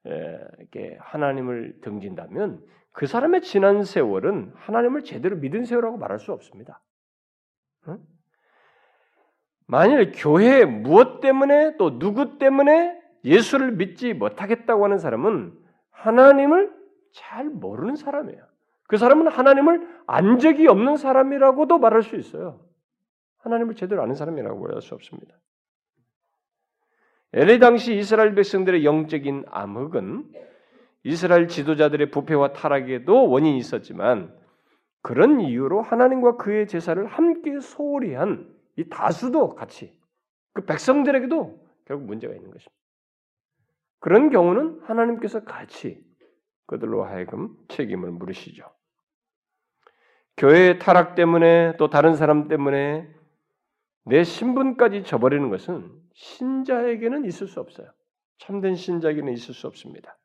이렇게 하나님을 등진다면 그 사람의 지난 세월은 하나님을 제대로 믿은 세월이라고 말할 수 없습니다. 응? 만일 교회 무엇 때문에 또 누구 때문에 예수를 믿지 못하겠다고 하는 사람은 하나님을 잘 모르는 사람이에요. 그 사람은 하나님을 안 적이 없는 사람이라고도 말할 수 있어요. 하나님을 제대로 아는 사람이라고 말할 수 없습니다. 엘리 당시 이스라엘 백성들의 영적인 암흑은 이스라엘 지도자들의 부패와 타락에도 원인이 있었지만 그런 이유로 하나님과 그의 제사를 함께 소홀히 한 이 다수도 같이 그 백성들에게도 결국 문제가 있는 것입니다. 그런 경우는 하나님께서 같이 그들로 하여금 책임을 물으시죠. 교회의 타락 때문에 또 다른 사람 때문에 내 신분까지 저버리는 것은 신자에게는 있을 수 없어요. 참된 신자에게는 있을 수 없습니다.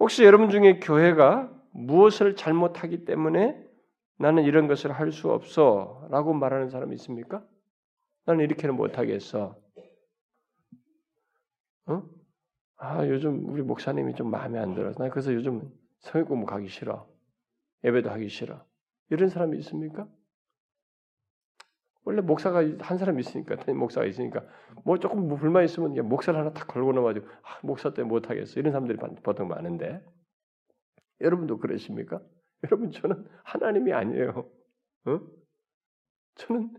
혹시 여러분 중에 교회가 무엇을 잘못하기 때문에 나는 이런 것을 할 수 없어 라고 말하는 사람이 있습니까? 나는 이렇게는 못하겠어. 어? 아 요즘 우리 목사님이 좀 마음에 안 들어서 나 그래서 요즘 성역 공부 가기 싫어, 예배도 하기 싫어, 이런 사람이 있습니까? 원래 목사가 한 사람 있으니까, 담임 목사가 있으니까 뭐 조금 불만 있으면 목사를 하나 딱 걸고 나와가지고 아, 목사 때문에 못하겠어 이런 사람들이 보통 많은데 여러분도 그러십니까? 여러분 저는 하나님이 아니에요. 어? 저는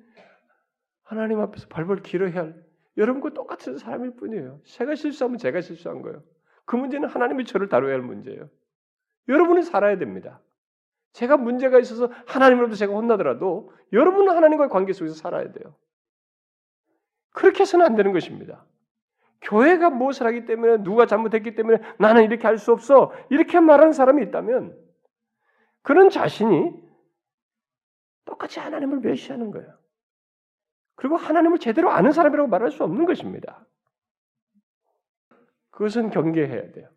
하나님 앞에서 발벌 길어야 할 여러분과 똑같은 사람일 뿐이에요. 제가 실수하면 제가 실수한 거예요. 그 문제는 하나님이 저를 다뤄야 할 문제예요. 여러분은 살아야 됩니다. 제가 문제가 있어서 하나님으로부터 제가 혼나더라도 여러분은 하나님과의 관계 속에서 살아야 돼요. 그렇게 해서는 안 되는 것입니다. 교회가 무엇을 하기 때문에, 누가 잘못했기 때문에 나는 이렇게 할 수 없어 이렇게 말하는 사람이 있다면 그런 자신이 똑같이 하나님을 멸시하는 거예요. 그리고 하나님을 제대로 아는 사람이라고 말할 수 없는 것입니다. 그것은 경계해야 돼요.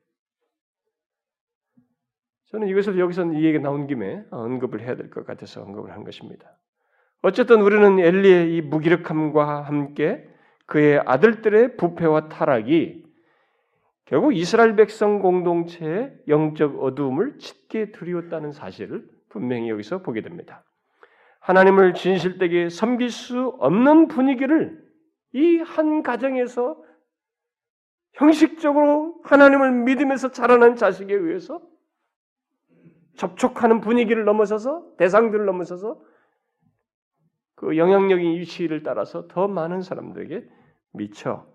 저는 이것을 여기서 이 얘기가 나온 김에 언급을 해야 될 것 같아서 언급을 한 것입니다. 어쨌든 우리는 엘리의 이 무기력함과 함께 그의 아들들의 부패와 타락이 결국 이스라엘 백성 공동체의 영적 어두움을 짙게 드리웠다는 사실을 분명히 여기서 보게 됩니다. 하나님을 진실되게 섬길 수 없는 분위기를 이 한 가정에서 형식적으로 하나님을 믿으면서 자라난 자식에 의해서 접촉하는 분위기를 넘어서서 대상들을 넘어서서 그 영향력인 유치를 따라서 더 많은 사람들에게 미쳐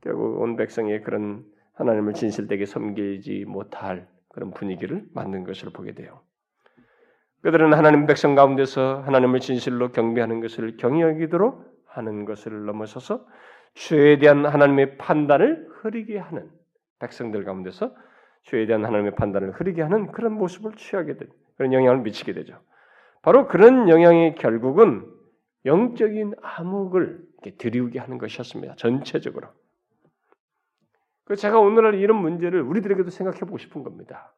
결국 온 백성의 그런 하나님을 진실되게 섬기지 못할 그런 분위기를 만든 것을 보게 돼요. 그들은 하나님 백성 가운데서 하나님을 진실로 경배하는 것을 경히 여기도록 하는 것을 넘어서서 죄에 대한 하나님의 판단을 흐리게 하는 백성들 가운데서 죄에 대한 하나님의 판단을 흐리게 하는 그런 모습을 취하게 되죠. 그런 영향을 미치게 되죠. 바로 그런 영향의 결국은 영적인 암흑을 이렇게 드리우게 하는 것이었습니다. 전체적으로. 제가 오늘날 이런 문제를 우리들에게도 생각해보고 싶은 겁니다.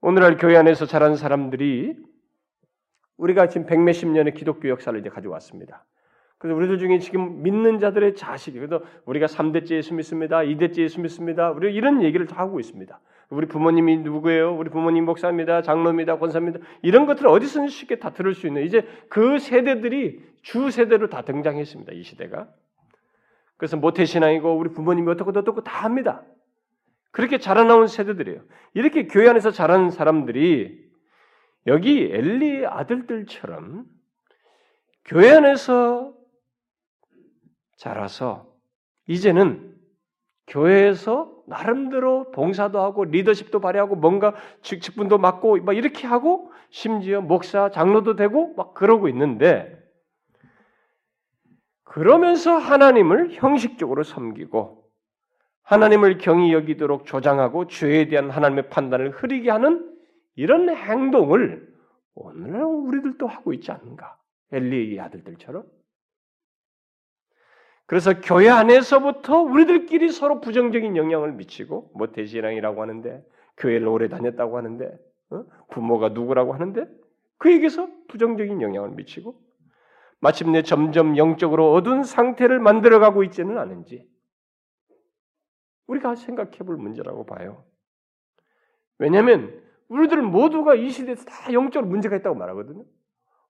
오늘날 교회 안에서 자란 사람들이 우리가 지금 백몇십 년의 기독교 역사를 이제 가져왔습니다. 그래서 우리들 중에 지금 믿는 자들의 자식이 그래서 우리가 3대째 예수 믿습니다. 2대째 예수 믿습니다. 우리가 이런 얘기를 다 하고 있습니다. 우리 부모님이 누구예요? 우리 부모님 목사입니다. 장로입니다. 권사입니다. 이런 것들을 어디서든 쉽게 다 들을 수 있는 이제 그 세대들이 주 세대로 다 등장했습니다. 이 시대가. 그래서 모태신앙이고 우리 부모님이 어떻고 다 합니다. 그렇게 자라나온 세대들이에요. 이렇게 교회 안에서 자란 사람들이 여기 엘리의 아들들처럼 교회 안에서 자라서 이제는 교회에서 나름대로 봉사도 하고 리더십도 발휘하고 뭔가 직분도 맡고 막 이렇게 하고 심지어 목사, 장로도 되고 막 그러고 있는데 그러면서 하나님을 형식적으로 섬기고 하나님을 경히 여기도록 조장하고 죄에 대한 하나님의 판단을 흐리게 하는 이런 행동을 오늘날 우리들도 하고 있지 않은가? 엘리의 아들들처럼. 그래서 교회 안에서부터 우리들끼리 서로 부정적인 영향을 미치고 모태신앙이라고 하는데 교회를 오래 다녔다고 하는데 부모가 누구라고 하는데 그에게서 부정적인 영향을 미치고 마침내 점점 영적으로 어두운 상태를 만들어가고 있지는 않은지 우리가 생각해 볼 문제라고 봐요. 왜냐하면 우리들 모두가 이 시대에서 다 영적으로 문제가 있다고 말하거든요.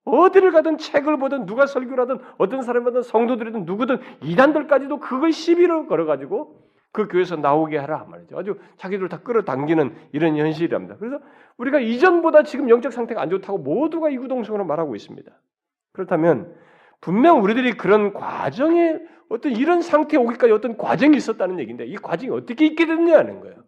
어디를 가든 책을 보든 누가 설교를 하든 어떤 사람이든 성도들이든 누구든 이단들까지도 그걸 시비로 걸어가지고 그 교회에서 나오게 하라 말이죠. 아주 자기들 다 끌어당기는 이런 현실이랍니다. 그래서 우리가 이전보다 지금 영적 상태가 안 좋다고 모두가 이구동성으로 말하고 있습니다. 그렇다면 분명 우리들이 그런 과정에 어떤 이런 상태에 오기까지 어떤 과정이 있었다는 얘기인데 이 과정이 어떻게 있게 됐냐는 거예요.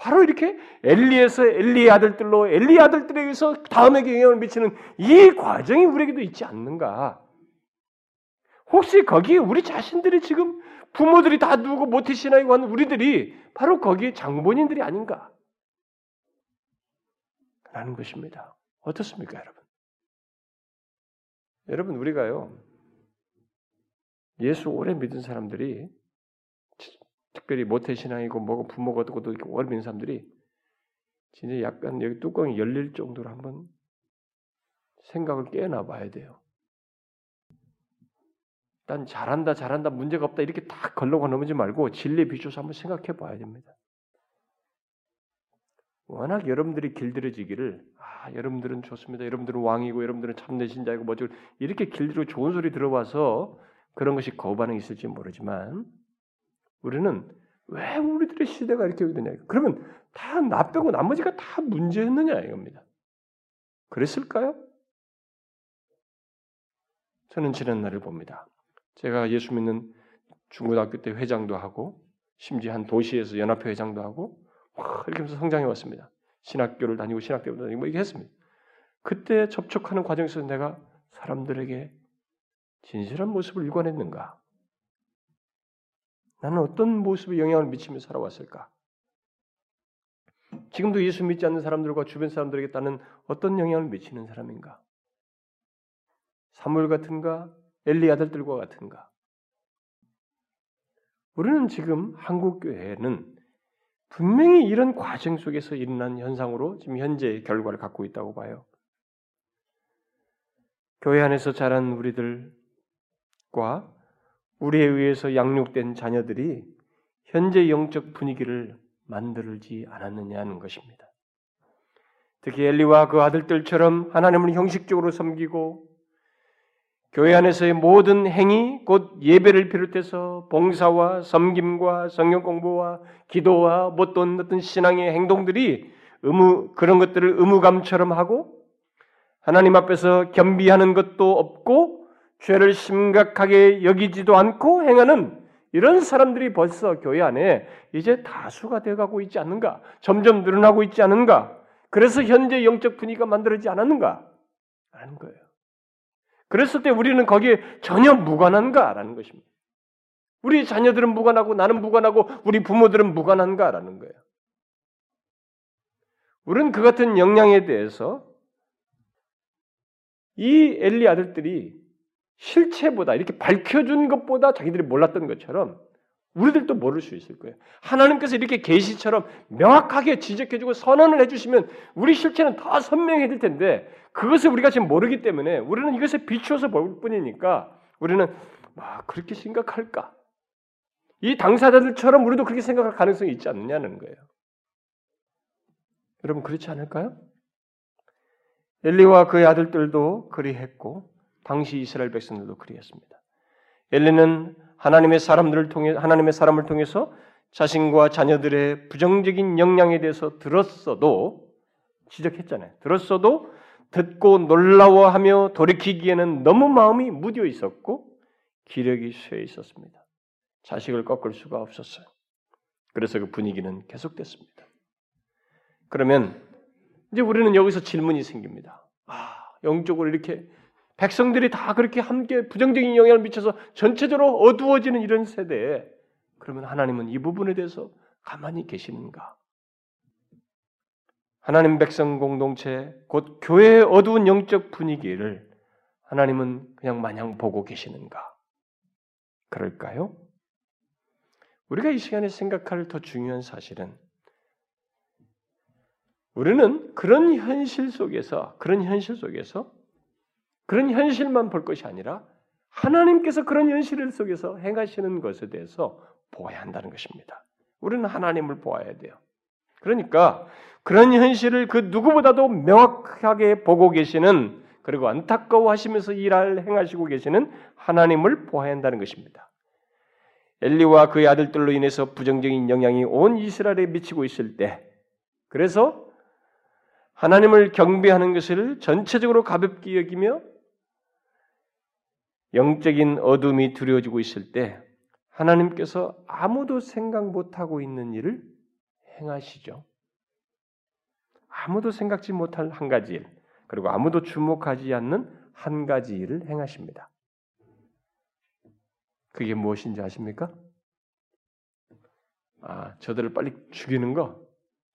바로 이렇게 엘리에서 엘리의 아들들로 엘리의 아들들에 의해서 다음에게 영향을 미치는 이 과정이 우리에게도 있지 않는가? 혹시 거기에 우리 자신들이 지금 부모들이 다 누구 모태신앙이고 하는 우리들이 바로 거기에 장본인들이 아닌가? 라는 것입니다. 어떻습니까, 여러분? 여러분, 우리가요, 예수 오래 믿은 사람들이 특별히 모태신앙이고 뭐고 부모가 어떻고도 이렇게 오래 믿는 사람들이 진짜 약간 여기 뚜껑이 열릴 정도로 한번 생각을 깨나 봐야 돼요. 일단 잘한다 문제가 없다 이렇게 딱 걸러고 넘어지 말고 진리에 비춰서 한번 생각해 봐야 됩니다. 워낙 여러분들이 길들여지기를 여러분들은 좋습니다. 여러분들은 왕이고 여러분들은 참된 신자이고 뭐죠 이렇게 길들여 좋은 소리 들어봐서 그런 것이 거부반응이 있을지 모르지만 우리는 왜 우리들의 시대가 이렇게 되냐 그러면 다 나 빼고 나머지가 다 문제였느냐 이겁니다. 그랬을까요? 저는 지난 날을 봅니다. 제가 예수 믿는 중고등학교 때 회장도 하고 심지어 한 도시에서 연합회 회장도 하고 이렇게 하면서 성장해 왔습니다. 신학교를 다니고 신학대를 다니고 뭐 이렇게 했습니다. 그때 접촉하는 과정에서 내가 사람들에게 진실한 모습을 일관했는가? 나는 어떤 모습에 영향을 미치며 살아왔을까? 지금도 예수 믿지 않는 사람들과 주변 사람들에게 나는 어떤 영향을 미치는 사람인가? 사무엘 같은가? 엘리 아들들과 같은가? 우리는 지금 한국교회는 분명히 이런 과정 속에서 일어난 현상으로 지금 현재의 결과를 갖고 있다고 봐요. 교회 안에서 자란 우리들과 우리에 의해서 양육된 자녀들이 현재 영적 분위기를 만들지 않았느냐는 것입니다. 특히 엘리와 그 아들들처럼 하나님을 형식적으로 섬기고 교회 안에서의 모든 행위, 곧 예배를 비롯해서 봉사와 섬김과 성경 공부와 기도와 어떤 신앙의 행동들이 그런 것들을 의무감처럼 하고 하나님 앞에서 겸비하는 것도 없고 죄를 심각하게 여기지도 않고 행하는 이런 사람들이 벌써 교회 안에 이제 다수가 되어가고 있지 않는가? 점점 늘어나고 있지 않은가? 그래서 현재 영적 분위기가 만들어지지 않았는가? 라는 거예요. 그랬을 때 우리는 거기에 전혀 무관한가? 라는 것입니다. 우리 자녀들은 무관하고 나는 무관하고 우리 부모들은 무관한가? 라는 거예요. 우리는 그 같은 영향에 대해서 이 엘리 아들들이 실체보다 이렇게 밝혀준 것보다 자기들이 몰랐던 것처럼 우리들도 모를 수 있을 거예요. 하나님께서 이렇게 계시처럼 명확하게 지적해주고 선언을 해주시면 우리 실체는 다 선명해질 텐데 그것을 우리가 지금 모르기 때문에 우리는 이것에 비추어서 볼 뿐이니까 우리는 그렇게 심각할까? 이 당사자들처럼 우리도 그렇게 생각할 가능성이 있지 않느냐는 거예요. 여러분 그렇지 않을까요? 엘리와 그의 아들들도 그리했고 당시 이스라엘 백성들도 그리했습니다. 엘리는 하나님의 사람을 통해서 자신과 자녀들의 부정적인 영향에 대해서 들었어도 지적했잖아요. 들었어도 듣고 놀라워하며 돌이키기에는 너무 마음이 무뎌 있었고 기력이 쇠해 있었습니다. 자식을 꺾을 수가 없었어요. 그래서 그 분위기는 계속됐습니다. 그러면 이제 우리는 여기서 질문이 생깁니다. 영적으로 이렇게 백성들이 다 그렇게 함께 부정적인 영향을 미쳐서 전체적으로 어두워지는 이런 세대에 그러면 하나님은 이 부분에 대해서 가만히 계시는가? 하나님 백성 공동체, 곧 교회의 어두운 영적 분위기를 하나님은 그냥 마냥 보고 계시는가? 그럴까요? 우리가 이 시간에 생각할 더 중요한 사실은 우리는 그런 현실만 볼 것이 아니라 하나님께서 그런 현실 속에서 행하시는 것에 대해서 보아야 한다는 것입니다. 우리는 하나님을 보아야 돼요. 그러니까 그런 현실을 그 누구보다도 명확하게 보고 계시는 그리고 안타까워하시면서 행하시고 계시는 하나님을 보아야 한다는 것입니다. 엘리와 그의 아들들로 인해서 부정적인 영향이 온 이스라엘에 미치고 있을 때 그래서 하나님을 경배하는 것을 전체적으로 가볍게 여기며 영적인 어둠이 두려워지고 있을 때 하나님께서 아무도 생각 못하고 있는 일을 행하시죠. 아무도 생각지 못할 한 가지 일, 그리고 아무도 주목하지 않는 한 가지 일을 행하십니다. 그게 무엇인지 아십니까? 저들을 빨리 죽이는 거?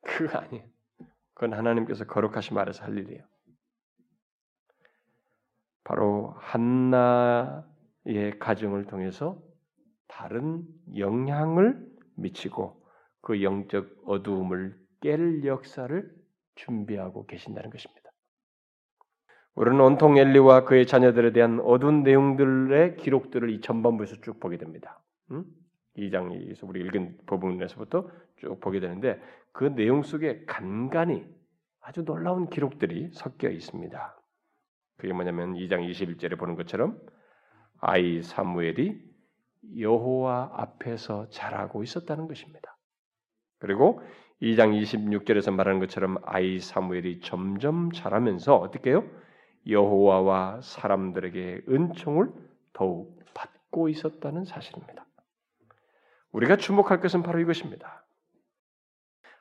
그거 아니에요. 그건 하나님께서 거룩하신 말에서 할 일이에요. 바로 한나의 가정을 통해서 다른 영향을 미치고 그 영적 어두움을 깰 역사를 준비하고 계신다는 것입니다. 우리는 온통 엘리와 그의 자녀들에 대한 어두운 내용들의 기록들을 이 전반부에서 쭉 보게 됩니다. 2장에서 우리 읽은 부분에서부터 쭉 보게 되는데 그 내용 속에 간간이 아주 놀라운 기록들이 섞여 있습니다. 그게 뭐냐면 2장 21절에 보는 것처럼 아이 사무엘이 여호와 앞에서 자라고 있었다는 것입니다. 그리고 2장 26절에서 말하는 것처럼 아이 사무엘이 점점 자라면서 어떻게 해요? 여호와와 사람들에게 은총을 더욱 받고 있었다는 사실입니다. 우리가 주목할 것은 바로 이것입니다.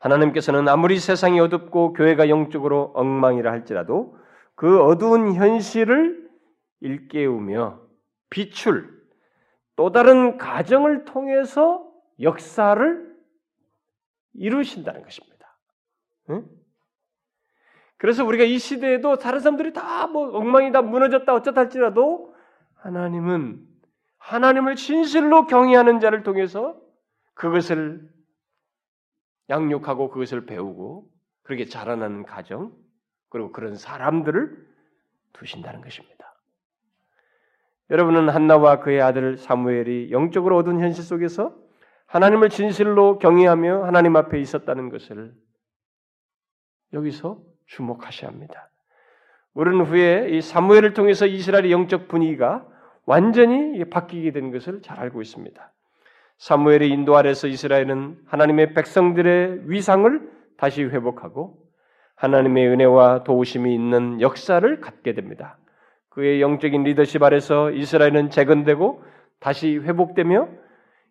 하나님께서는 아무리 세상이 어둡고 교회가 영적으로 엉망이라 할지라도 그 어두운 현실을 일깨우며 비출, 또 다른 가정을 통해서 역사를 이루신다는 것입니다. 응? 그래서 우리가 이 시대에도 다른 사람들이 다 엉망이다, 무너졌다, 어쩌다 할지라도 하나님을 진실로 경외하는 자를 통해서 그것을 양육하고 그것을 배우고 그렇게 자라나는 가정 그리고 그런 사람들을 두신다는 것입니다. 여러분은 한나와 그의 아들 사무엘이 영적으로 어두운 현실 속에서 하나님을 진실로 경외하며 하나님 앞에 있었다는 것을 여기서 주목하셔야 합니다. 우리는 후에 이 사무엘을 통해서 이스라엘의 영적 분위기가 완전히 바뀌게 된 것을 잘 알고 있습니다. 사무엘의 인도 아래서 이스라엘은 하나님의 백성들의 위상을 다시 회복하고 하나님의 은혜와 도우심이 있는 역사를 갖게 됩니다. 그의 영적인 리더십 아래서 이스라엘은 재건되고 다시 회복되며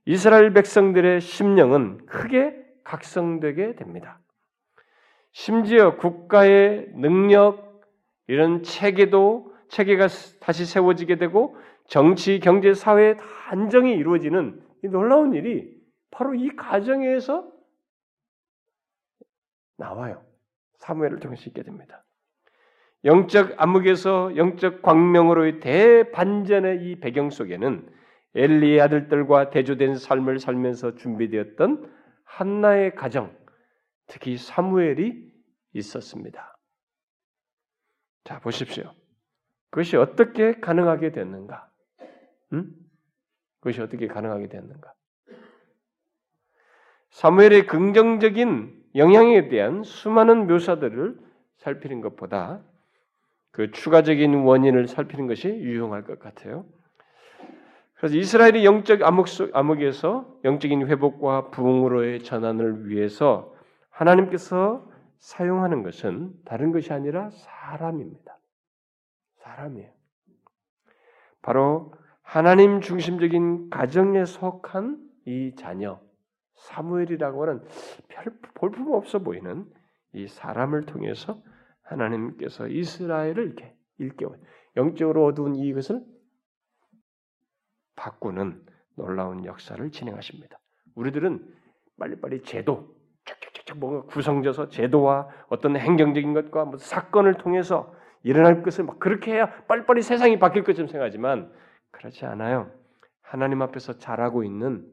이스라엘 백성들의 심령은 크게 각성되게 됩니다. 심지어 국가의 능력, 이런 체계가 다시 세워지게 되고 정치, 경제, 사회의 안정이 이루어지는 이 놀라운 일이 바로 이 가정에서 나와요. 사무엘을 통해서 있게 됩니다. 영적 암흑에서 영적 광명으로의 대반전의 이 배경 속에는 엘리의 아들들과 대조된 삶을 살면서 준비되었던 한나의 가정, 특히 사무엘이 있었습니다. 자, 보십시오. 그것이 어떻게 가능하게 됐는가? 그것이 어떻게 가능하게 됐는가? 사무엘의 긍정적인 영향에 대한 수많은 묘사들을 살피는 것보다 그 추가적인 원인을 살피는 것이 유용할 것 같아요. 그래서 이스라엘이 영적 암흑에서 영적인 회복과 부흥으로의 전환을 위해서 하나님께서 사용하는 것은 다른 것이 아니라 사람입니다. 사람이에요. 바로 하나님 중심적인 가정에 속한 이 자녀 사무엘이라고 하는 별 볼품 없어 보이는 이 사람을 통해서 하나님께서 이스라엘을 이렇게 일깨워 영적으로 어두운 이것을 바꾸는 놀라운 역사를 진행하십니다. 우리들은 빨리빨리 제도 쫙쫙쫙 뭔가 구성져서 제도와 어떤 행정적인 것과 뭐 사건을 통해서 일어날 것을 막 그렇게 해야 빨리빨리 세상이 바뀔 것처럼 생각하지만 그렇지 않아요. 하나님 앞에서 자라고 있는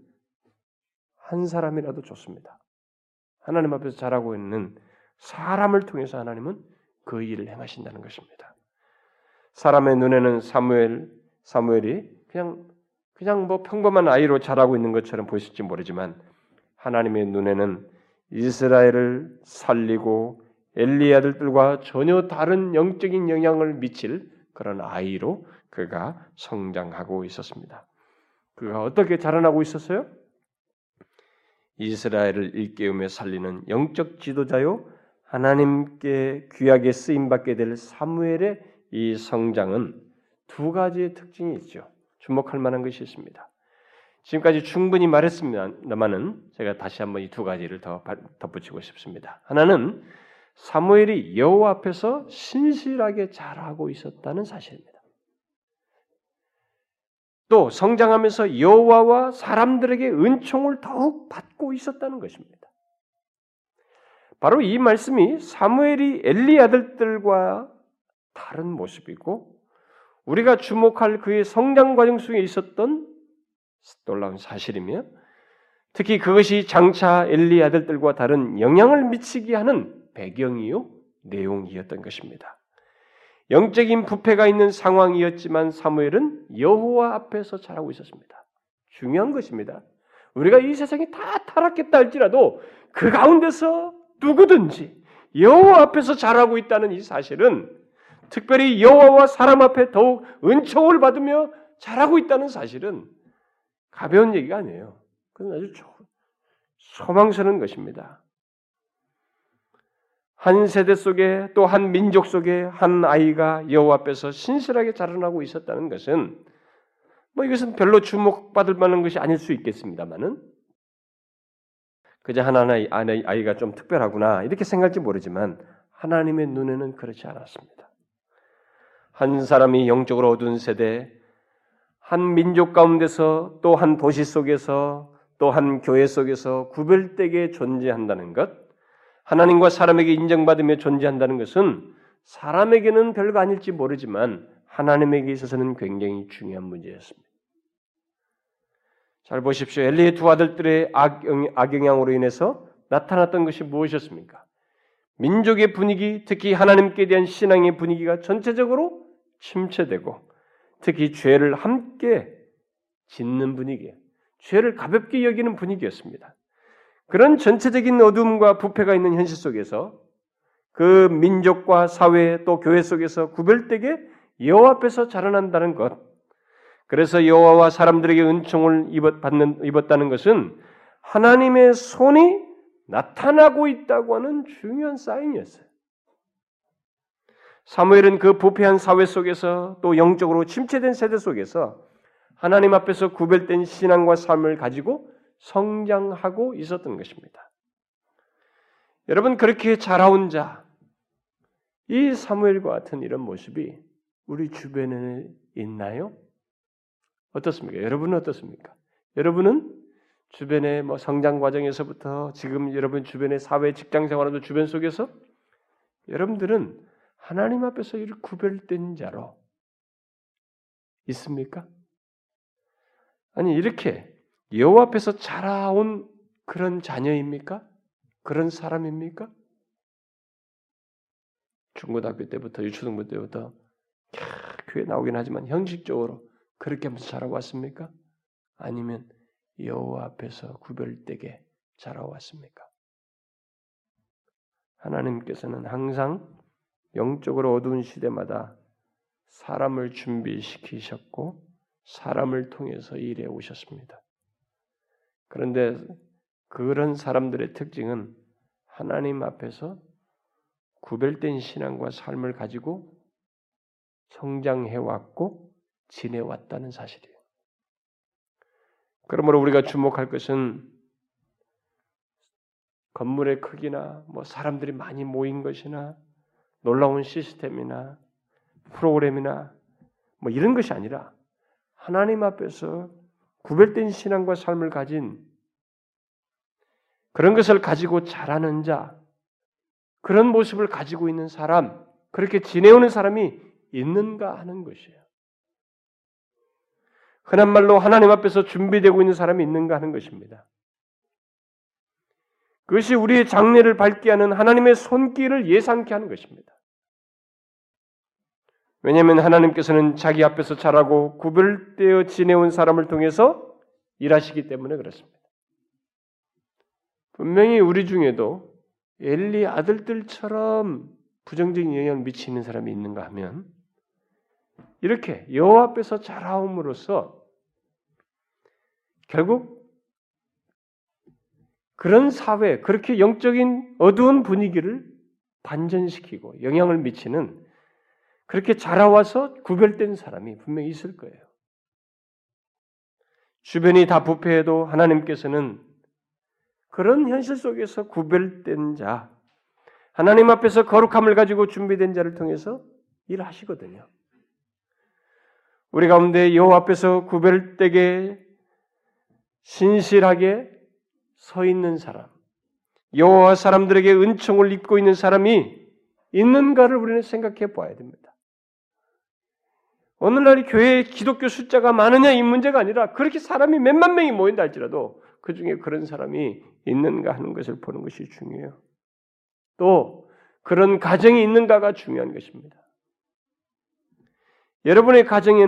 한 사람이라도 좋습니다. 하나님 앞에서 자라고 있는 사람을 통해서 하나님은 그 일을 행하신다는 것입니다. 사람의 눈에는 사무엘이 그냥 뭐 평범한 아이로 자라고 있는 것처럼 보이실지 모르지만 하나님의 눈에는 이스라엘을 살리고 엘리의 아들들과 전혀 다른 영적인 영향을 미칠 그런 아이로 그가 성장하고 있었습니다. 그가 어떻게 자라나고 있었어요? 이스라엘을 일깨우며 살리는 영적 지도자요 하나님께 귀하게 쓰임받게 될 사무엘의 이 성장은 두 가지의 특징이 있죠. 주목할 만한 것이 있습니다. 지금까지 충분히 말했습니다만은 제가 다시 한번 이 두 가지를 더 덧붙이고 싶습니다. 하나는 사무엘이 여호와 앞에서 신실하게 자라고 있었다는 사실입니다. 또 성장하면서 여호와와 사람들에게 은총을 더욱 받고 있었다는 것입니다. 바로 이 말씀이 사무엘이 엘리 아들들과 다른 모습이고 우리가 주목할 그의 성장 과정 속에 있었던 놀라운 사실이며 특히 그것이 장차 엘리 아들들과 다른 영향을 미치게 하는 배경이요 내용이었던 것입니다. 영적인 부패가 있는 상황이었지만 사무엘은 여호와 앞에서 자라고 있었습니다. 중요한 것입니다. 우리가 이 세상이 다 타락했다 할지라도 그 가운데서 누구든지 여호와 앞에서 자라고 있다는 이 사실은 특별히 여호와와 사람 앞에 더욱 은총을 받으며 자라고 있다는 사실은 가벼운 얘기가 아니에요. 그건 아주 소망스러운 것입니다. 한 세대 속에 또 한 민족 속에 한 아이가 여호와 앞에서 신실하게 자라나고 있었다는 것은 뭐 이것은 별로 주목받을 만한 것이 아닐 수 있겠습니다만은 그저 하나의 아이가 좀 특별하구나 이렇게 생각할지 모르지만 하나님의 눈에는 그렇지 않았습니다. 한 사람이 영적으로 어두운 세대, 한 민족 가운데서 또 한 도시 속에서 또 한 교회 속에서 구별되게 존재한다는 것, 하나님과 사람에게 인정받으며 존재한다는 것은 사람에게는 별거 아닐지 모르지만 하나님에게 있어서는 굉장히 중요한 문제였습니다. 잘 보십시오. 엘리의 두 아들들의 악영향으로 인해서 나타났던 것이 무엇이었습니까? 민족의 분위기, 특히 하나님께 대한 신앙의 분위기가 전체적으로 침체되고 특히 죄를 함께 짓는 분위기, 죄를 가볍게 여기는 분위기였습니다. 그런 전체적인 어둠과 부패가 있는 현실 속에서 그 민족과 사회 또 교회 속에서 구별되게 여호와 앞에서 자라난다는 것, 그래서 여호와와 사람들에게 은총을 입었다는 것은 하나님의 손이 나타나고 있다고 하는 중요한 사인이었어요. 사무엘은 그 부패한 사회 속에서 또 영적으로 침체된 세대 속에서 하나님 앞에서 구별된 신앙과 삶을 가지고 성장하고 있었던 것입니다. 여러분, 그렇게 자라온 자, 이 사무엘과 같은 이런 모습이 우리 주변에 있나요? 어떻습니까? 여러분은 어떻습니까? 여러분은 주변의 뭐 성장 과정에서부터 지금 여러분 주변의 사회, 직장 생활도 주변 속에서 여러분들은 하나님 앞에서 이를 구별된 자로 있습니까? 아니, 이렇게 여호와 앞에서 자라온 그런 자녀입니까? 그런 사람입니까? 중고등학교 때부터 유초등부 때부터 교회 나오긴 하지만 형식적으로 그렇게 하면서 자라왔습니까? 아니면 여호와 앞에서 구별되게 자라왔습니까? 하나님께서는 항상 영적으로 어두운 시대마다 사람을 준비시키셨고 사람을 통해서 일해 오셨습니다. 그런데 그런 사람들의 특징은 하나님 앞에서 구별된 신앙과 삶을 가지고 성장해왔고 지내왔다는 사실이에요. 그러므로 우리가 주목할 것은 건물의 크기나 뭐 사람들이 많이 모인 것이나 놀라운 시스템이나 프로그램이나 뭐 이런 것이 아니라 하나님 앞에서 구별된 신앙과 삶을 가진 그런 것을 가지고 자라는 자, 그런 모습을 가지고 있는 사람, 그렇게 지내오는 사람이 있는가 하는 것이에요. 흔한 말로 하나님 앞에서 준비되고 있는 사람이 있는가 하는 것입니다. 그것이 우리의 장래를 밝게 하는 하나님의 손길을 예상케 하는 것입니다. 왜냐하면 하나님께서는 자기 앞에서 자라고 구별되어 지내온 사람을 통해서 일하시기 때문에 그렇습니다. 분명히 우리 중에도 엘리 아들들처럼 부정적인 영향을 미치는 사람이 있는가 하면 이렇게 여호와 앞에서 자라옴으로써 결국 그런 사회, 그렇게 영적인 어두운 분위기를 반전시키고 영향을 미치는 그렇게 자라와서 구별된 사람이 분명히 있을 거예요. 주변이 다 부패해도 하나님께서는 그런 현실 속에서 구별된 자, 하나님 앞에서 거룩함을 가지고 준비된 자를 통해서 일하시거든요. 우리 가운데 여호와 앞에서 구별되게 신실하게 서 있는 사람, 여호와 사람들에게 은총을 입고 있는 사람이 있는가를 우리는 생각해 봐야 됩니다. 오늘날 교회에 기독교 숫자가 많으냐 이 문제가 아니라 그렇게 사람이 몇만 명이 모인다 할지라도 그 중에 그런 사람이 있는가 하는 것을 보는 것이 중요해요. 또 그런 가정이 있는가가 중요한 것입니다. 여러분의 가정에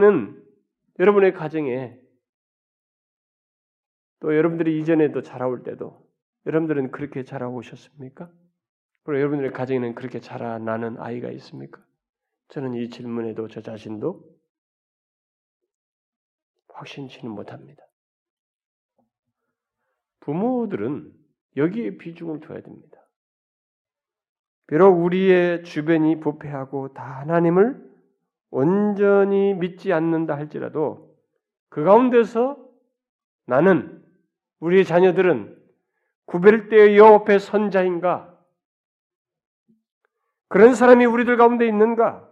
또 여러분들이 이전에도 자라올 때도 여러분들은 그렇게 자라오셨습니까? 그리고 여러분들의 가정에는 그렇게 자라나는 아이가 있습니까? 저는 이 질문에도 저 자신도 확신치는 못합니다. 부모들은 여기에 비중을 둬야 됩니다. 비록 우리의 주변이 부패하고 다 하나님을 온전히 믿지 않는다 할지라도 그 가운데서 나는, 우리의 자녀들은 구별되어 여호와의 선자인가? 그런 사람이 우리들 가운데 있는가?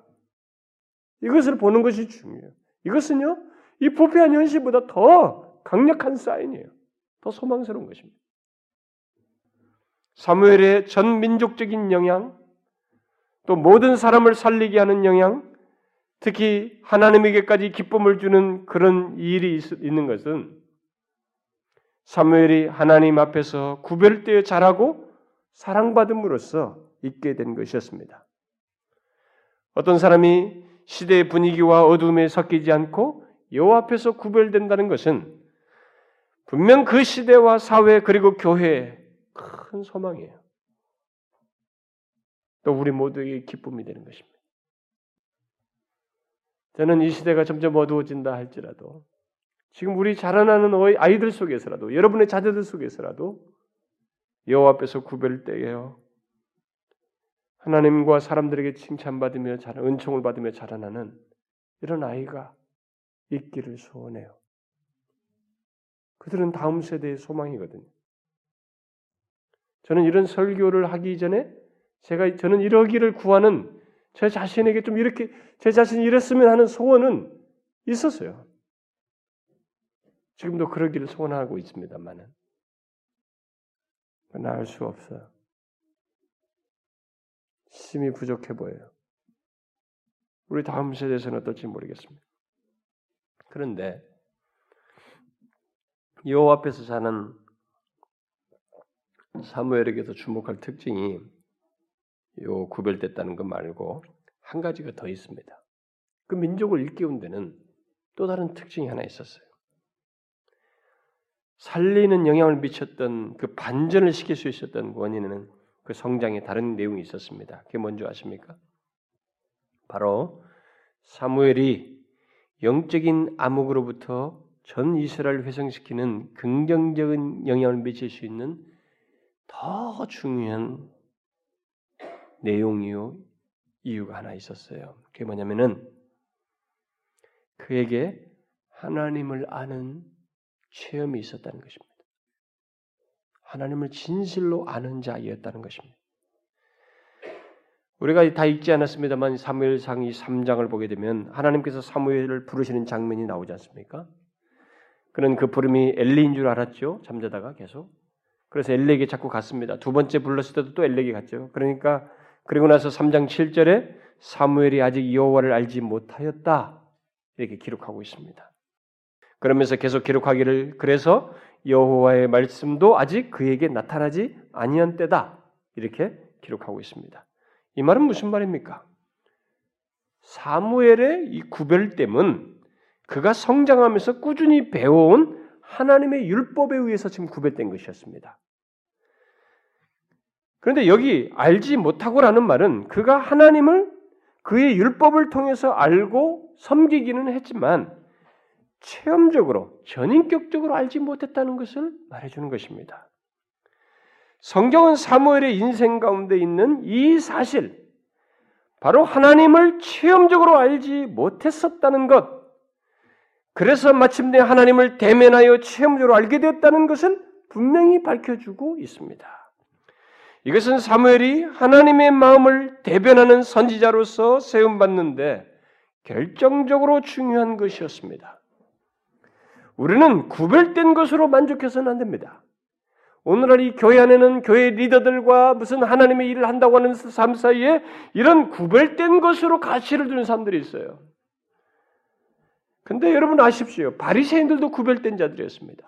이것을 보는 것이 중요해요. 이것은요, 이 부패한 현실보다 더 강력한 사인이에요. 더 소망스러운 것입니다. 사무엘의 전 민족적인 영향, 또 모든 사람을 살리게 하는 영향, 특히 하나님에게까지 기쁨을 주는 그런 일이 있는 것은 사무엘이 하나님 앞에서 구별되어 자라고 사랑받음으로써 있게 된 것이었습니다. 어떤 사람이 시대의 분위기와 어둠에 섞이지 않고 여호와 앞에서 구별된다는 것은 분명 그 시대와 사회 그리고 교회에 큰 소망이에요. 또 우리 모두에게 기쁨이 되는 것입니다. 저는 이 시대가 점점 어두워진다 할지라도 지금 우리 자라나는 아이들 속에서라도 여러분의 자녀들 속에서라도 여호와 앞에서 구별되게요. 하나님과 사람들에게 칭찬받으며 은총을 받으며 자라나는 이런 아이가 있기를 소원해요. 그들은 다음 세대의 소망이거든요. 저는 이런 설교를 하기 전에 저는 이러기를 구하는 제 자신에게 좀 이렇게 제 자신이 이랬으면 하는 소원은 있었어요. 지금도 그러기를 소원하고 있습니다만은 나을 수 없어요. 힘이 부족해 보여요. 우리 다음 세대에서는 어떨지 모르겠습니다. 그런데 여호와 앞에서 사는 사무엘에게서 주목할 특징이 요 구별됐다는 것 말고 한 가지가 더 있습니다. 그 민족을 일깨운 데는 또 다른 특징이 하나 있었어요. 살리는 영향을 미쳤던 그 반전을 시킬 수 있었던 원인은 그 성장에 다른 내용이 있었습니다. 그게 뭔지 아십니까? 바로 사무엘이 영적인 암흑으로부터 전 이스라엘을 회생시키는 긍정적인 영향을 미칠 수 있는 더 중요한 내용이요 이유가 하나 있었어요. 그게 뭐냐면은 그에게 하나님을 아는 체험이 있었다는 것입니다. 하나님을 진실로 아는 자였다는 것입니다. 우리가 다 읽지 않았습니다만 사무엘상 3장을 보게 되면 하나님께서 사무엘을 부르시는 장면이 나오지 않습니까? 그는 그 부름이 엘리인 줄 알았죠. 잠자다가 계속. 그래서 엘리에게 자꾸 갔습니다. 두 번째 불렀을 때도 또 엘리에게 갔죠. 그러니까 그리고 나서 3장 7절에 사무엘이 아직 여호와를 알지 못하였다. 이렇게 기록하고 있습니다. 그러면서 계속 기록하기를 그래서 여호와의 말씀도 아직 그에게 나타나지 아니한 때다. 이렇게 기록하고 있습니다. 이 말은 무슨 말입니까? 사무엘의 이 구별됨은 그가 성장하면서 꾸준히 배워온 하나님의 율법에 의해서 지금 구별된 것이었습니다. 그런데 여기 알지 못하고라는 말은 그가 하나님을 그의 율법을 통해서 알고 섬기기는 했지만 체험적으로, 전인격적으로 알지 못했다는 것을 말해주는 것입니다. 성경은 사무엘의 인생 가운데 있는 이 사실, 바로 하나님을 체험적으로 알지 못했었다는 것, 그래서 마침내 하나님을 대면하여 체험적으로 알게 되었다는 것을 분명히 밝혀주고 있습니다. 이것은 사무엘이 하나님의 마음을 대변하는 선지자로서 세움받는데 결정적으로 중요한 것이었습니다. 우리는 구별된 것으로 만족해서는 안 됩니다. 오늘날 이 교회 안에는 교회 리더들과 무슨 하나님의 일을 한다고 하는 삶 사이에 이런 구별된 것으로 가치를 두는 사람들이 있어요. 근데 여러분 아십시오. 바리새인들도 구별된 자들이었습니다.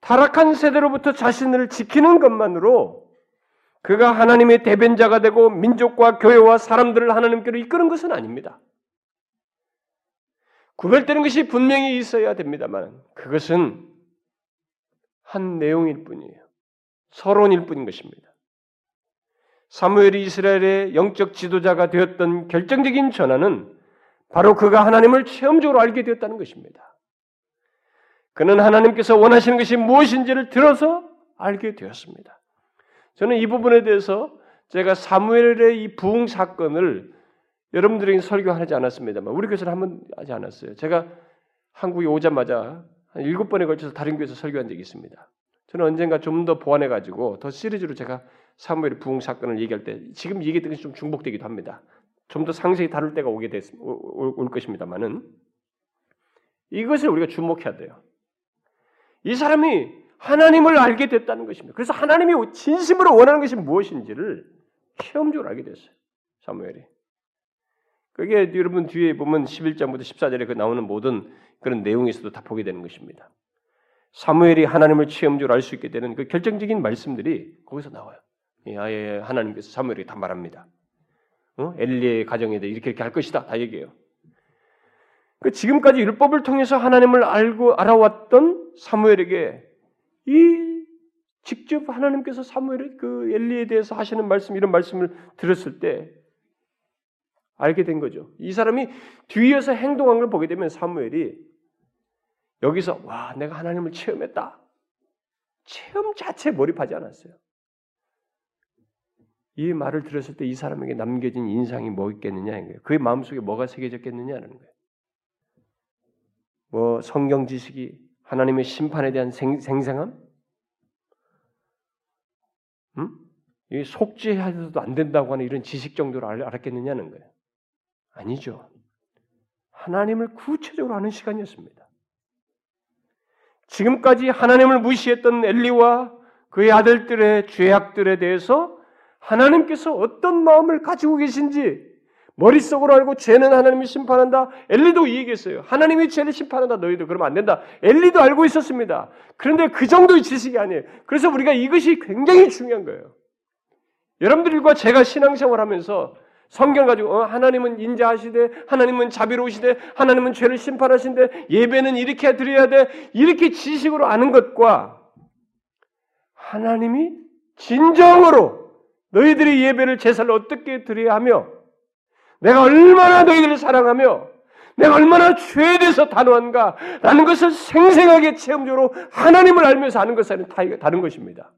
타락한 세대로부터 자신을 지키는 것만으로 그가 하나님의 대변자가 되고 민족과 교회와 사람들을 하나님께로 이끄는 것은 아닙니다. 구별되는 것이 분명히 있어야 됩니다만 그것은 한 내용일 뿐이에요. 서론일 뿐인 것입니다. 사무엘이 이스라엘의 영적 지도자가 되었던 결정적인 전환은 바로 그가 하나님을 체험적으로 알게 되었다는 것입니다. 그는 하나님께서 원하시는 것이 무엇인지를 들어서 알게 되었습니다. 저는 이 부분에 대해서 제가 사무엘의 이 부흥 사건을 여러분들에게 설교하지 않았습니다만 우리 교회는 한 번 하지 않았어요. 제가 한국에 오자마자 한 7번에 걸쳐서 다른 교회에서 설교한 적이 있습니다. 저는 언젠가 좀 더 보완해가지고 더 시리즈로 제가 사무엘의 부흥 사건을 얘기할 때 지금 얘기했던 것이 좀 중복되기도 합니다. 좀 더 상세히 다룰 때가 올 것입니다만은 이것을 우리가 주목해야 돼요. 이 사람이 하나님을 알게 됐다는 것입니다. 그래서 하나님이 진심으로 원하는 것이 무엇인지를 체험적으로 알게 됐어요. 사무엘이. 그게 여러분 뒤에 보면 11장부터 14절에 나오는 모든 그런 내용에서도 다 보게 되는 것입니다. 사무엘이 하나님을 체험적으로 알 수 있게 되는 그 결정적인 말씀들이 거기서 나와요. 아예 하나님께서 사무엘에게 다 말합니다. 엘리의 가정에 대해 이렇게 할 것이다. 다 얘기해요. 지금까지 율법을 통해서 하나님을 알고 알아왔던 사무엘에게 이 직접 하나님께서 사무엘의 그 엘리에 대해서 하시는 말씀, 이런 말씀을 들었을 때 알게 된 거죠. 이 사람이 뒤에서 행동한 걸 보게 되면 사무엘이 여기서 와, 내가 하나님을 체험했다. 체험 자체에 몰입하지 않았어요. 이 말을 들었을 때 이 사람에게 남겨진 인상이 뭐 있겠느냐인 거예요. 그의 마음속에 뭐가 새겨졌겠느냐는 거예요. 뭐 성경 지식이, 하나님의 심판에 대한 생생함? 이 속죄해서도 안 된다고 하는 이런 지식 정도를 알았겠느냐는 거예요. 아니죠. 하나님을 구체적으로 아는 시간이었습니다. 지금까지 하나님을 무시했던 엘리와 그의 아들들의 죄악들에 대해서 하나님께서 어떤 마음을 가지고 계신지 머릿속으로 알고, 죄는 하나님이 심판한다. 엘리도 이 얘기했어요. 하나님이 죄를 심판한다. 너희도 그러면 안 된다. 엘리도 알고 있었습니다. 그런데 그 정도의 지식이 아니에요. 그래서 우리가 이것이 굉장히 중요한 거예요. 여러분들과 제가 신앙생활 하면서 성경 가지고 하나님은 인자하시되, 하나님은 자비로우시되, 하나님은 죄를 심판하신데, 예배는 이렇게 드려야 돼, 이렇게 지식으로 아는 것과 하나님이 진정으로 너희들의 예배를, 제사를 어떻게 드려야 하며, 내가 얼마나 너희들을 사랑하며 내가 얼마나 죄에 대해서 단호한가 라는 것을 생생하게 체험적으로 하나님을 알면서 아는 것과는 다른 것입니다.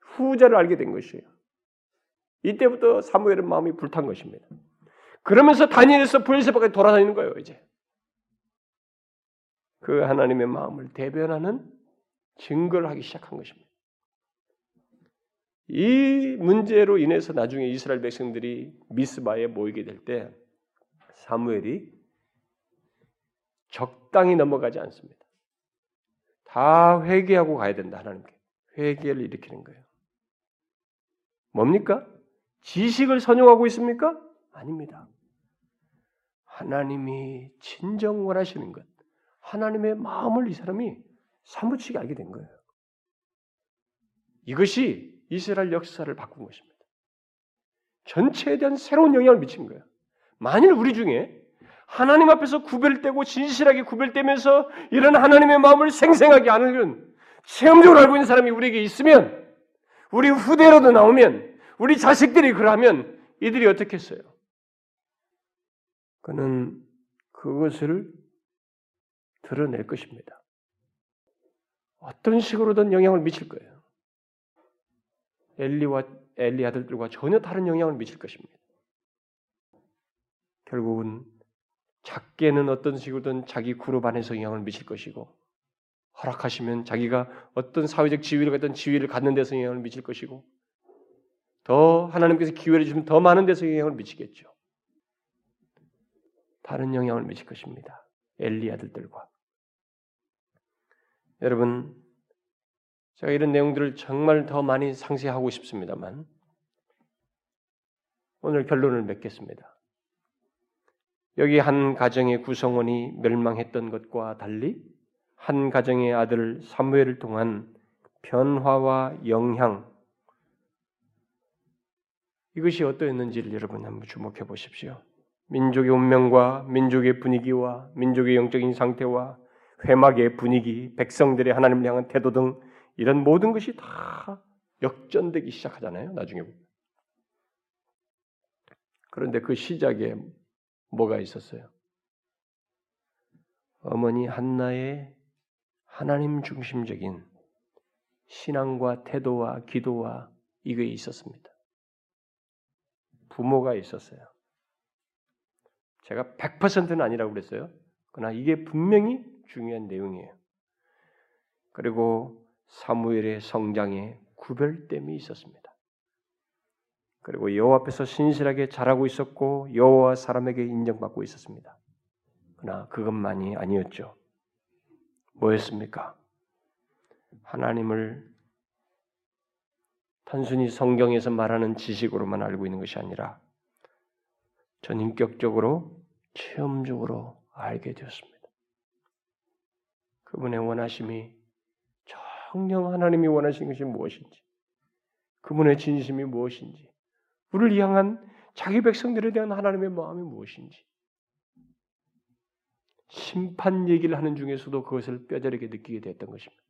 후자를 알게 된 것이에요. 이때부터 사무엘의 마음이 불탄 것입니다. 그러면서 다니엘에서 브엘세바까지 돌아다니는 거예요. 이제 그 하나님의 마음을 대변하는 증거를 하기 시작한 것입니다. 이 문제로 인해서 나중에 이스라엘 백성들이 미스바에 모이게 될 때 사무엘이 적당히 넘어가지 않습니다. 다 회개하고 가야 된다. 하나님께 회개를 일으키는 거예요. 뭡니까? 지식을 선용하고 있습니까? 아닙니다. 하나님이 진정 원하시는 것, 하나님의 마음을 이 사람이 사무치게 알게 된 거예요. 이것이 이스라엘 역사를 바꾼 것입니다. 전체에 대한 새로운 영향을 미친 거예요. 만일 우리 중에 하나님 앞에서 구별되고 진실하게 구별되면서 이런 하나님의 마음을 생생하게 아는, 체험적으로 알고 있는 사람이 우리에게 있으면, 우리 후대로도 나오면, 우리 자식들이 그러면 이들이 어떻겠어요? 그는 그것을 드러낼 것입니다. 어떤 식으로든 영향을 미칠 거예요. 엘리 아들들과 전혀 다른 영향을 미칠 것입니다. 결국은 작게는 어떤 식으로든 자기 그룹 안에서 영향을 미칠 것이고, 허락하시면 자기가 어떤 사회적 지위를 갖는 데서 영향을 미칠 것이고, 더 하나님께서 기회를 주시면 더 많은 데서 영향을 미치겠죠. 다른 영향을 미칠 것입니다. 엘리 아들들과. 여러분, 제가 이런 내용들을 정말 더 많이 상세하고 싶습니다만 오늘 결론을 맺겠습니다. 여기 한 가정의 구성원이 멸망했던 것과 달리 한 가정의 아들 사무엘을 통한 변화와 영향, 이것이 어떠했는지를 여러분 한번 주목해 보십시오. 민족의 운명과 민족의 분위기와 민족의 영적인 상태와 회막의 분위기, 백성들의 하나님을 향한 태도 등 이런 모든 것이 다 역전되기 시작하잖아요. 나중에 보면. 그런데 그 시작에 뭐가 있었어요? 어머니 한나의 하나님 중심적인 신앙과 태도와 기도와 이게 있었습니다. 부모가 있었어요. 제가 100%는 아니라고 그랬어요. 그러나 이게 분명히 중요한 내용이에요. 그리고 사무엘의 성장에 구별됨이 있었습니다. 그리고 여호와 앞에서 신실하게 자라고 있었고 여호와 사람에게 인정받고 있었습니다. 그러나 그것만이 아니었죠. 뭐였습니까? 하나님을 단순히 성경에서 말하는 지식으로만 알고 있는 것이 아니라 전인격적으로 체험적으로 알게 되었습니다. 그분의 원하심이, 성령 하나님이 원하시는 것이 무엇인지, 그분의 진심이 무엇인지, 우리를 향한 자기 백성들에 대한 하나님의 마음이 무엇인지, 심판 얘기를 하는 중에서도 그것을 뼈저리게 느끼게 됐던 것입니다.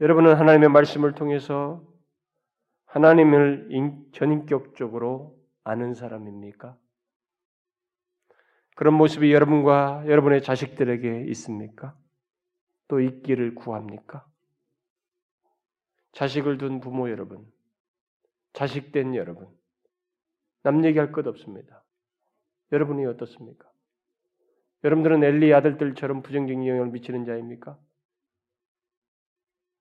여러분은 하나님의 말씀을 통해서 하나님을 전인격적으로 아는 사람입니까? 그런 모습이 여러분과 여러분의 자식들에게 있습니까? 또 있기를 구합니까? 자식을 둔 부모 여러분, 자식된 여러분, 남 얘기할 것 없습니다. 여러분이 어떻습니까? 여러분들은 엘리 아들들처럼 부정적인 영향을 미치는 자입니까?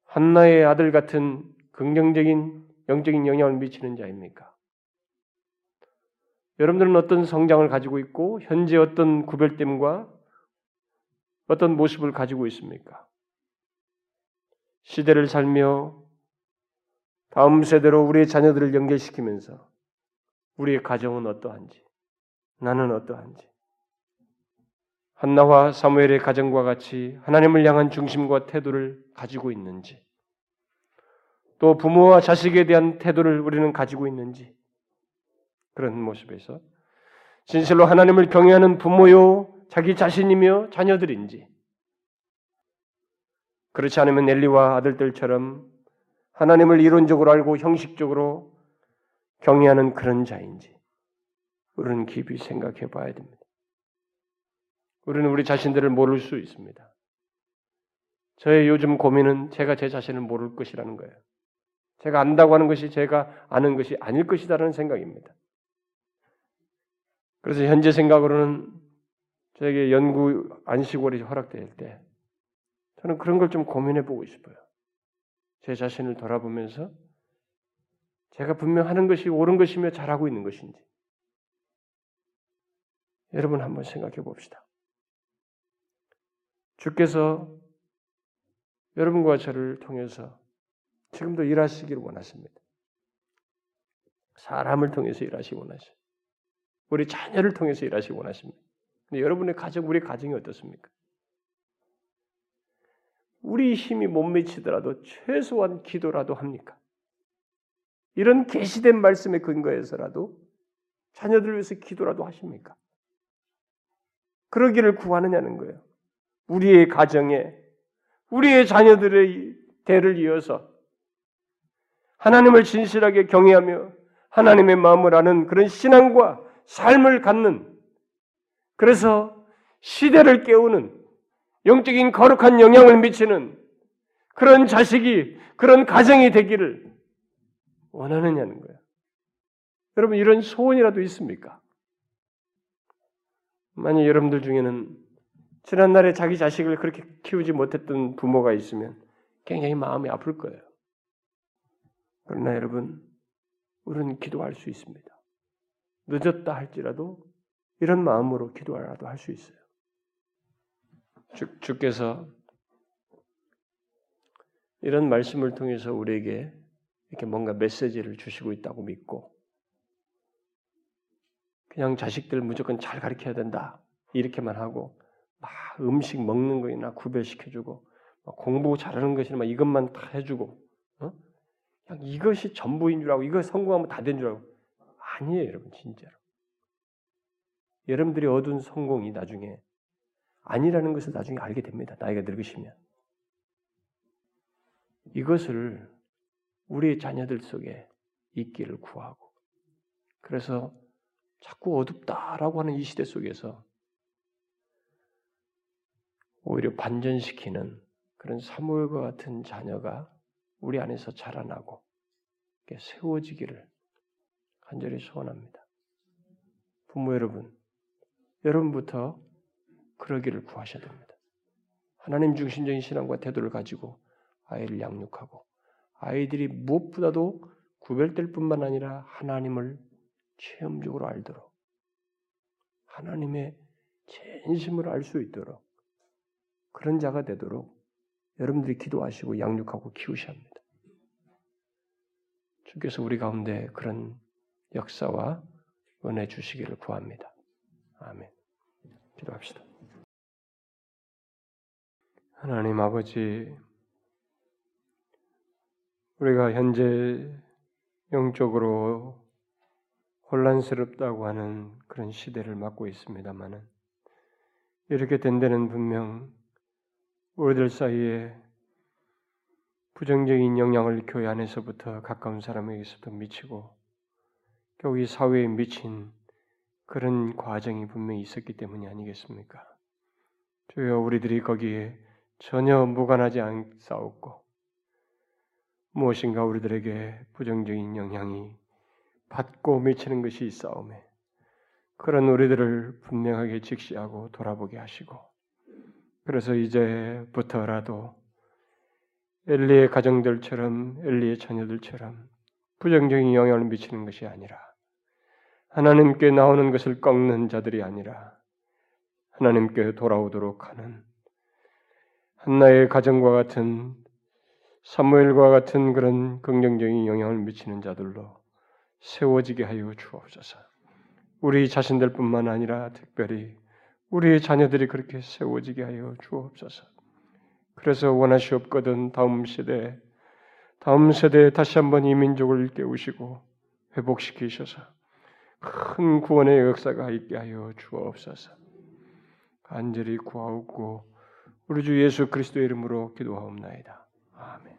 한나의 아들 같은 긍정적인 영적인 영향을 미치는 자입니까? 여러분들은 어떤 성장을 가지고 있고 현재 어떤 구별됨과 어떤 모습을 가지고 있습니까? 시대를 살며 다음 세대로 우리의 자녀들을 연결시키면서 우리의 가정은 어떠한지, 나는 어떠한지, 한나와 사무엘의 가정과 같이 하나님을 향한 중심과 태도를 가지고 있는지, 또 부모와 자식에 대한 태도를 우리는 가지고 있는지, 그런 모습에서 진실로 하나님을 경외하는 부모요 자기 자신이며 자녀들인지, 그렇지 않으면 엘리와 아들들처럼 하나님을 이론적으로 알고 형식적으로 경외하는 그런 자인지 우리는 깊이 생각해 봐야 됩니다. 우리는 우리 자신들을 모를 수 있습니다. 저의 요즘 고민은 제가 제 자신을 모를 것이라는 거예요. 제가 안다고 하는 것이 제가 아는 것이 아닐 것이다라는 생각입니다. 그래서 현재 생각으로는 저에게 연구 안식월이 허락될 때 저는 그런 걸 좀 고민해보고 싶어요. 제 자신을 돌아보면서 제가 분명 하는 것이 옳은 것이며 잘하고 있는 것인지 여러분 한번 생각해 봅시다. 주께서 여러분과 저를 통해서 지금도 일하시기를 원하십니다. 사람을 통해서 일하시기 원하십니다. 우리 자녀를 통해서 일하시기 원하십니다. 근데 여러분의 가정, 우리 가정이 어떻습니까? 우리 힘이 못 미치더라도 최소한 기도라도 합니까? 이런 계시된 말씀에 근거해서라도 자녀들 위해서 기도라도 하십니까? 그러기를 구하느냐는 거예요. 우리의 가정에, 우리의 자녀들의 대를 이어서 하나님을 진실하게 경외하며 하나님의 마음을 아는 그런 신앙과 삶을 갖는, 그래서 시대를 깨우는 영적인 거룩한 영향을 미치는 그런 자식이, 그런 가정이 되기를 원하느냐는 거예요. 여러분 이런 소원이라도 있습니까? 만약 여러분들 중에는 지난날에 자기 자식을 그렇게 키우지 못했던 부모가 있으면 굉장히 마음이 아플 거예요. 그러나 여러분, 우리는 기도할 수 있습니다. 늦었다 할지라도 이런 마음으로 기도하라도 할 수 있어요. 주께서 이런 말씀을 통해서 우리에게 이렇게 뭔가 메시지를 주시고 있다고 믿고, 그냥 자식들 무조건 잘 가르쳐야 된다 이렇게만 하고 막 음식 먹는 거나 구별시켜주고 막 공부 잘하는 것이나 막 이것만 다 해주고, 그냥 이것이 전부인 줄 알고 이거 성공하면 다 된 줄 알고, 아니에요 여러분. 진짜로 여러분들이 얻은 성공이 나중에 아니라는 것을 나중에 알게 됩니다. 나이가 늙으시면. 이것을 우리의 자녀들 속에 있기를 구하고, 그래서 자꾸 어둡다라고 하는 이 시대 속에서 오히려 반전시키는 그런 사무엘과 같은 자녀가 우리 안에서 자라나고 세워지기를 간절히 소원합니다. 부모 여러분, 여러분부터 그러기를 구하셔야 됩니다. 하나님 중심적인 신앙과 태도를 가지고 아이를 양육하고, 아이들이 무엇보다도 구별될 뿐만 아니라 하나님을 체험적으로 알도록, 하나님의 진심을 알 수 있도록, 그런 자가 되도록 여러분들이 기도하시고 양육하고 키우셔야 합니다. 주께서 우리 가운데 그런 역사와 은혜 주시기를 구합니다. 아멘. 기도합시다. 하나님 아버지, 우리가 현재 영적으로 혼란스럽다고 하는 그런 시대를 맞고 있습니다마는, 이렇게 된 데는 분명 우리들 사이에 부정적인 영향을 교회 안에서부터 가까운 사람에게서도 미치고 결국 이 사회에 미친 그런 과정이 분명히 있었기 때문이 아니겠습니까? 주여, 우리들이 거기에 전혀 무관하지 않사옵고 무엇인가 우리들에게 부정적인 영향이 받고 미치는 것이 있사오매 그런 우리들을 분명하게 직시하고 돌아보게 하시고, 그래서 이제부터라도 엘리의 가정들처럼 엘리의 자녀들처럼 부정적인 영향을 미치는 것이 아니라, 하나님께 나오는 것을 꺾는 자들이 아니라 하나님께 돌아오도록 하는 한나의 가정과 같은 사무엘과 같은 그런 긍정적인 영향을 미치는 자들로 세워지게 하여 주옵소서. 우리 자신들 뿐만 아니라 특별히 우리의 자녀들이 그렇게 세워지게 하여 주옵소서. 그래서 원하시옵거든 다음 세대에 다시 한번 이 민족을 일깨우시고 회복시키셔서 큰 구원의 역사가 있게 하여 주옵소서. 간절히 구하옵고 우리 주 예수 그리스도의 이름으로 기도하옵나이다. 아멘.